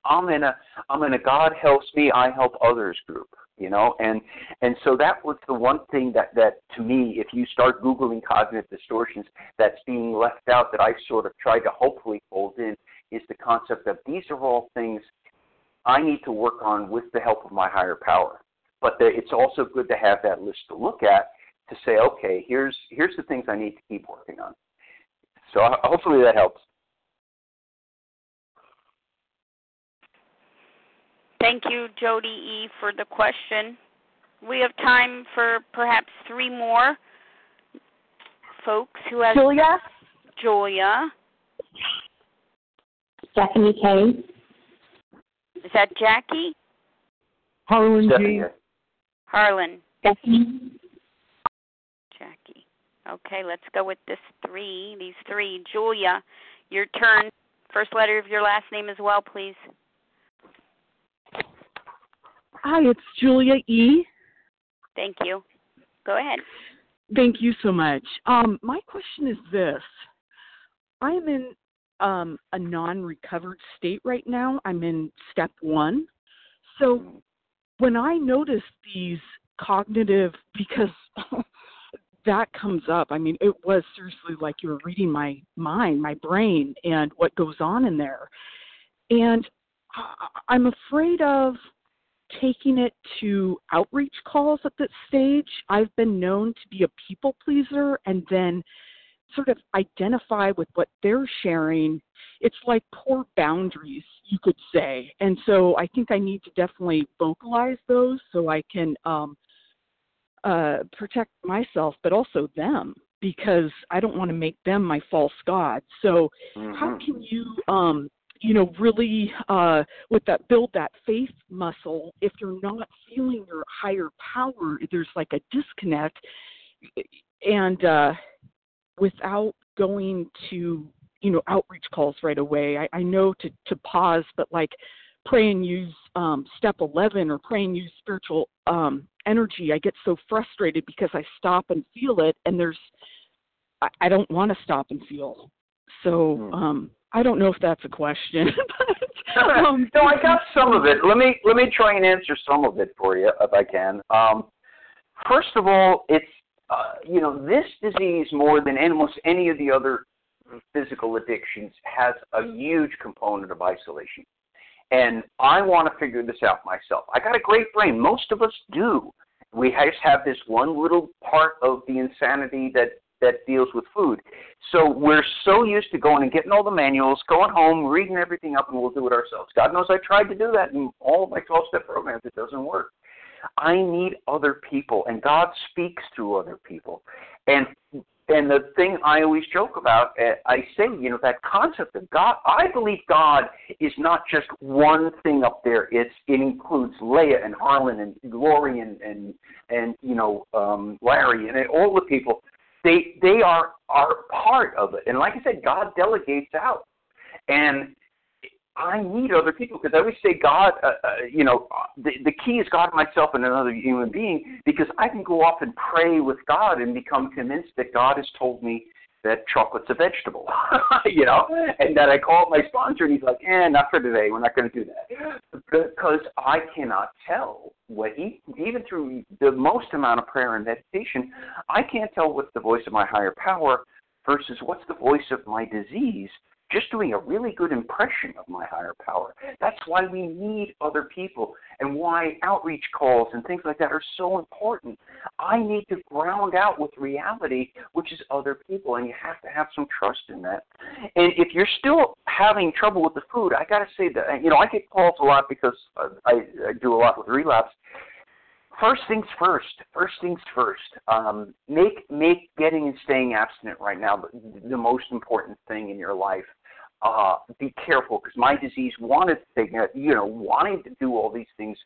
I'm in a God helps me, I help others group. You know, and so that was the one thing that to me, if you start Googling cognitive distortions, that's being left out that I sort of tried to hopefully fold in, is the concept of these are all things I need to work on with the help of my higher power. But it's also good to have that list to look at to say, okay, here's the things I need to keep working on. So hopefully that helps. Thank you, Jody E., for the question. We have time for perhaps three more folks who have... Julia. Stephanie K. Is that Jackie? Harlan G. Harlan. Stephanie. Jackie. Okay, let's go with these three. Julia, your turn. First letter of your last name as well, please. Hi, it's Julia E. Thank you. Go ahead. Thank you so much. My question is this. I am in a non-recovered state right now. I'm in step one. So when I notice these cognitive, because that comes up, I mean, it was seriously like you were reading my mind, my brain, and what goes on in there. And I'm afraid of taking it to outreach calls at this stage. I've been known to be a people pleaser and then sort of identify with what they're sharing. It's like poor boundaries, you could say. And so I think I need to definitely vocalize those so I can protect myself, but also them, because I don't want to make them my false god. So how can you really with that, build that faith muscle? If you're not feeling your higher power, there's like a disconnect, and without going to, outreach calls right away. I know to pause, but like pray and use step 11 or pray and use spiritual energy. I get so frustrated because I stop and feel it, and I don't want to stop and feel. So, I don't know if that's a question. But, no, I got some of it. Let me try and answer some of it for you if I can. First of all, it's this disease, more than almost any of the other physical addictions, has a huge component of isolation. And I want to figure this out myself. I got a great brain. Most of us do. We just have this one little part of the insanity that deals with food. So we're so used to going and getting all the manuals, going home, reading everything up, and we'll do it ourselves. God knows I tried to do that in all of my 12-step programs. It doesn't work. I need other people, and God speaks through other people. And the thing I always joke about, I say, that concept of God, I believe God is not just one thing up there. It includes Leah and Harlan and Lori and Larry and all the people. They are part of it. And like I said, God delegates out. And I need other people, because I always say God, the key is God, myself, and another human being, because I can go off and pray with God and become convinced that God has told me that chocolate's a vegetable, you know, and that I called my sponsor and he's like, not for today, we're not going to do that. Because I cannot tell what even through the most amount of prayer and meditation, I can't tell what's the voice of my higher power versus what's the voice of my disease, just doing a really good impression of my higher power. That's why we need other people and why outreach calls and things like that are so important. I need to ground out with reality, which is other people, and you have to have some trust in that. And if you're still having trouble with the food, I got to say that, you know, I get calls a lot because I do a lot with relapse. First things first. Make getting and staying abstinent right now the most important thing in your life. Be careful, because my disease wanted to do all these things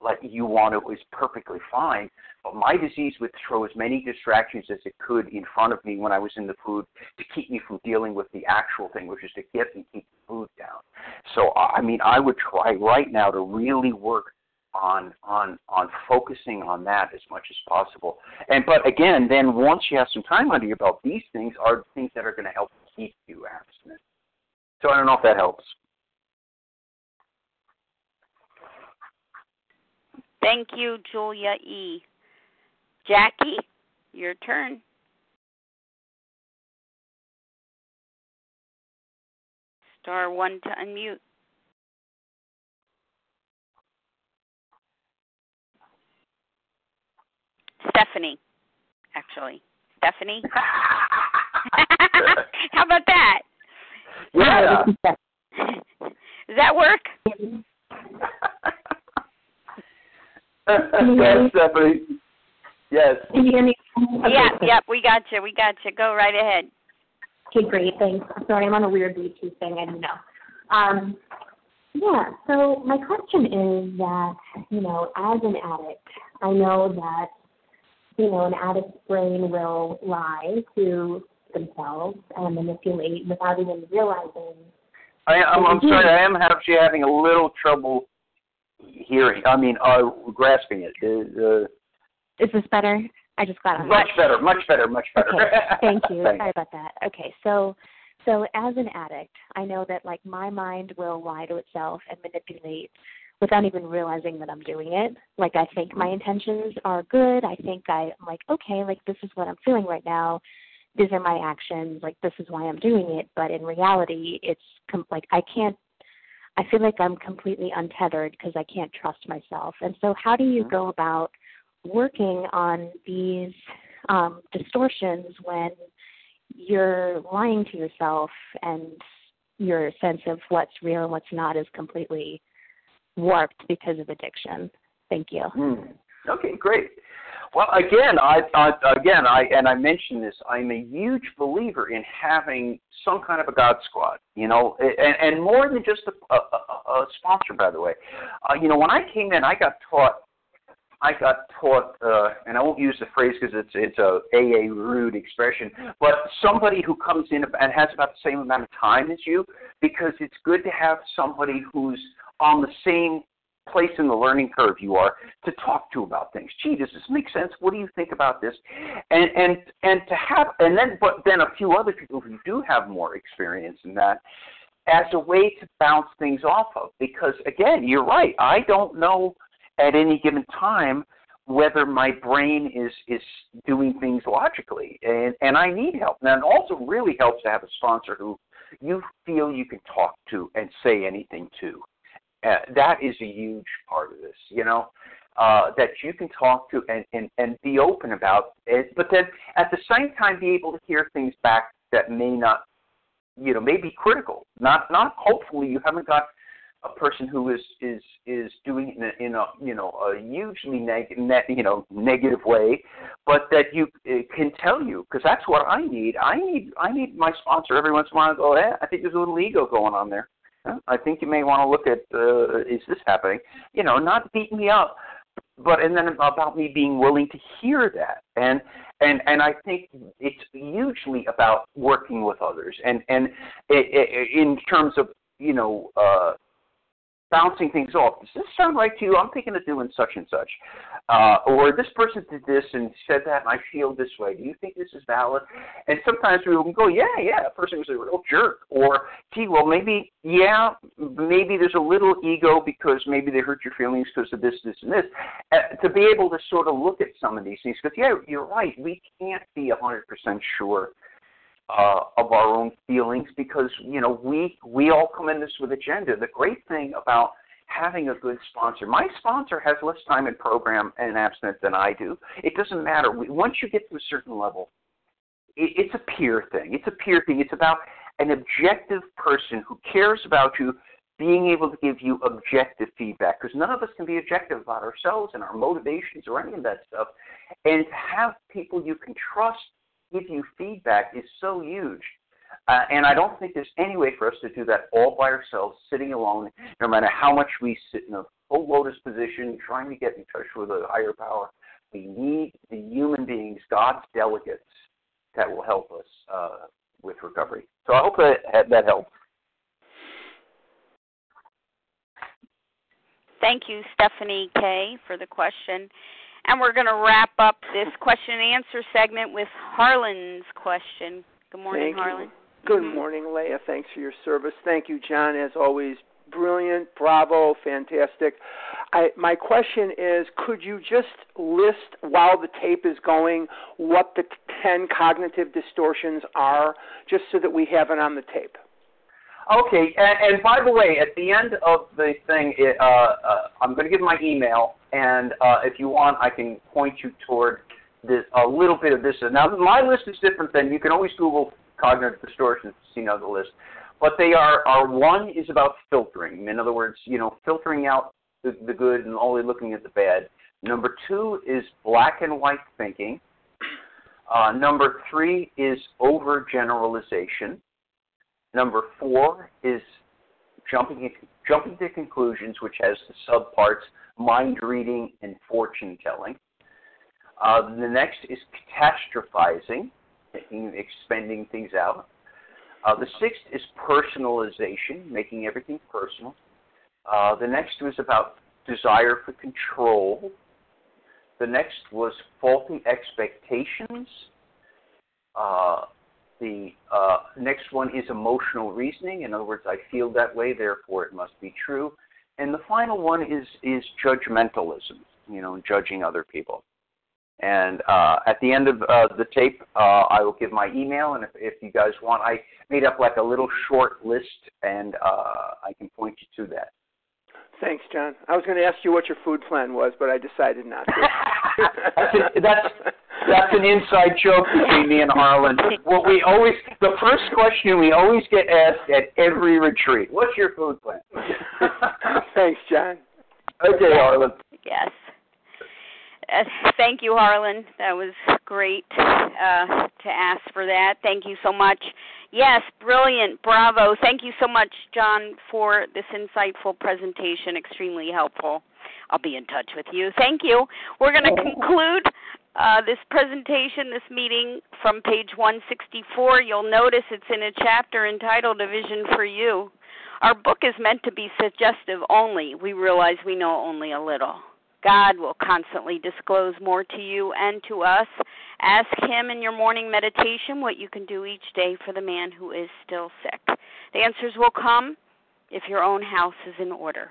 like you want. It was perfectly fine, but my disease would throw as many distractions as it could in front of me when I was in the food to keep me from dealing with the actual thing, which is to get and keep the food down. So, I mean, I would try right now to really work on focusing on that as much as possible. But again, then once you have some time under your belt, these things are things that are going to help keep you abstinent. So I don't know if that helps. Thank you, Julia E. Jackie, your turn. *1 to unmute. Stephanie. How about that? Yeah. Does that work? Yes, Stephanie. Yes. Can you hear me? Okay. Yeah, we got you. Go right ahead. Okay, great, thanks. Sorry, I'm on a weird Bluetooth thing, I don't know. So my question is that, you know, as an addict, I know that, you know, an addict's brain will lie to themselves and manipulate without even realizing. I'm sorry, I am actually having a little trouble hearing. I mean, grasping it. Is this better? I just got on. Much better. Okay. Thank you. Sorry about that. Okay, so as an addict, I know that like my mind will lie to itself and manipulate without even realizing that I'm doing it. Like, I think my intentions are good. I think I'm like, okay, like, this is what I'm feeling right now. These are my actions. Like, this is why I'm doing it. But in reality, it's I feel like I'm completely untethered because I can't trust myself. And so how do you go about working on these distortions when you're lying to yourself and your sense of what's real and what's not is completely warped because of addiction? Thank you. Okay, great. Well, again, I mentioned this. I'm a huge believer in having some kind of a God squad, you know, and more than just a sponsor, by the way. You know, when I came in, I got taught, and I won't use the phrase because it's a AA rude expression, but somebody who comes in and has about the same amount of time as you, because it's good to have somebody who's on the same place in the learning curve you are to talk to about things. Gee, does this make sense? What do you think about this? And then a few other people who do have more experience in that as a way to bounce things off of. Because again, you're right. I don't know at any given time whether my brain is doing things logically, and I need help. Now, it also really helps to have a sponsor who you feel you can talk to and say anything to. That is a huge part of this, you know, that you can talk to and be open about it, but then at the same time be able to hear things back that may not, you know, may be critical. Not hopefully you haven't got a person who is doing it in a hugely negative way, but that you can tell you, because that's what I need. I need my sponsor every once in a while to go, I think there's a little ego going on there. I think you may want to look at, is this happening? You know, not beat me up, and then about me being willing to hear that. And I think it's hugely about working with others. And in terms of, you know, bouncing things off. Does this sound right to you? I'm thinking of doing such and such. Or this person did this and said that, and I feel this way. Do you think this is valid? And sometimes we will go, yeah, that person was a real jerk. Or, gee, well, maybe there's a little ego because maybe they hurt your feelings because of this, this, and this. To be able to sort of look at some of these things, because, yeah, you're right, we can't be 100% sure of our own feelings because, we all come in this with agenda. The great thing about having a good sponsor, my sponsor has less time in program and abstinence than I do. It doesn't matter. Once you get to a certain level, it's a peer thing. It's a peer thing. It's about an objective person who cares about you being able to give you objective feedback, because none of us can be objective about ourselves and our motivations or any of that stuff. And to have people you can trust give you feedback is so huge. And I don't think there's any way for us to do that all by ourselves, sitting alone, no matter how much we sit in a full lotus position, trying to get in touch with a higher power. We need the human beings, God's delegates, that will help us with recovery. So I hope that helps. Thank you, Stephanie K., for the question. And we're going to wrap up this question and answer segment with Harlan's question. Good morning, Harlan. Good morning, Leah. Thanks for your service. Thank you, John, as always. Brilliant. Bravo. Fantastic. My question is, could you just list, while the tape is going, what the 10 cognitive distortions are, just so that we have it on the tape? Okay. And by the way, at the end of the thing, I'm going to give my email. And if you want, I can point you toward a little bit of this. Now, my list is different than you can always Google cognitive distortions to see another list. But they are one is about filtering. In other words, filtering out the good and only looking at the bad. Number 2 is black and white thinking. Number 3 is overgeneralization. Number 4 is jumping to conclusions, which has the subparts mind reading and fortune telling. The next is catastrophizing, expending things out. The 6th is personalization, making everything personal. The next was about desire for control. The next was faulty expectations. The next one is emotional reasoning. In other words, I feel that way, therefore it must be true. And the final one is judgmentalism, judging other people. And at the end of the tape, I will give my email. And if you guys want, I made up like a little short list, and I can point you to that. Thanks, John. I was going to ask you what your food plan was, but I decided not to. That's an inside joke between me and Harlan. The first question we always get asked at every retreat, what's your food plan? Thanks, John. Okay, Harlan. Yes. Thank you, Harlan. That was great to ask for that. Thank you so much. Yes, brilliant. Bravo. Thank you so much, John, for this insightful presentation. Extremely helpful. I'll be in touch with you. Thank you. We're going to conclude this presentation, this meeting, from page 164. You'll notice it's in a chapter entitled A Vision for You. Our book is meant to be suggestive only. We realize we know only a little. God will constantly disclose more to you and to us. Ask him in your morning meditation what you can do each day for the man who is still sick. The answers will come if your own house is in order.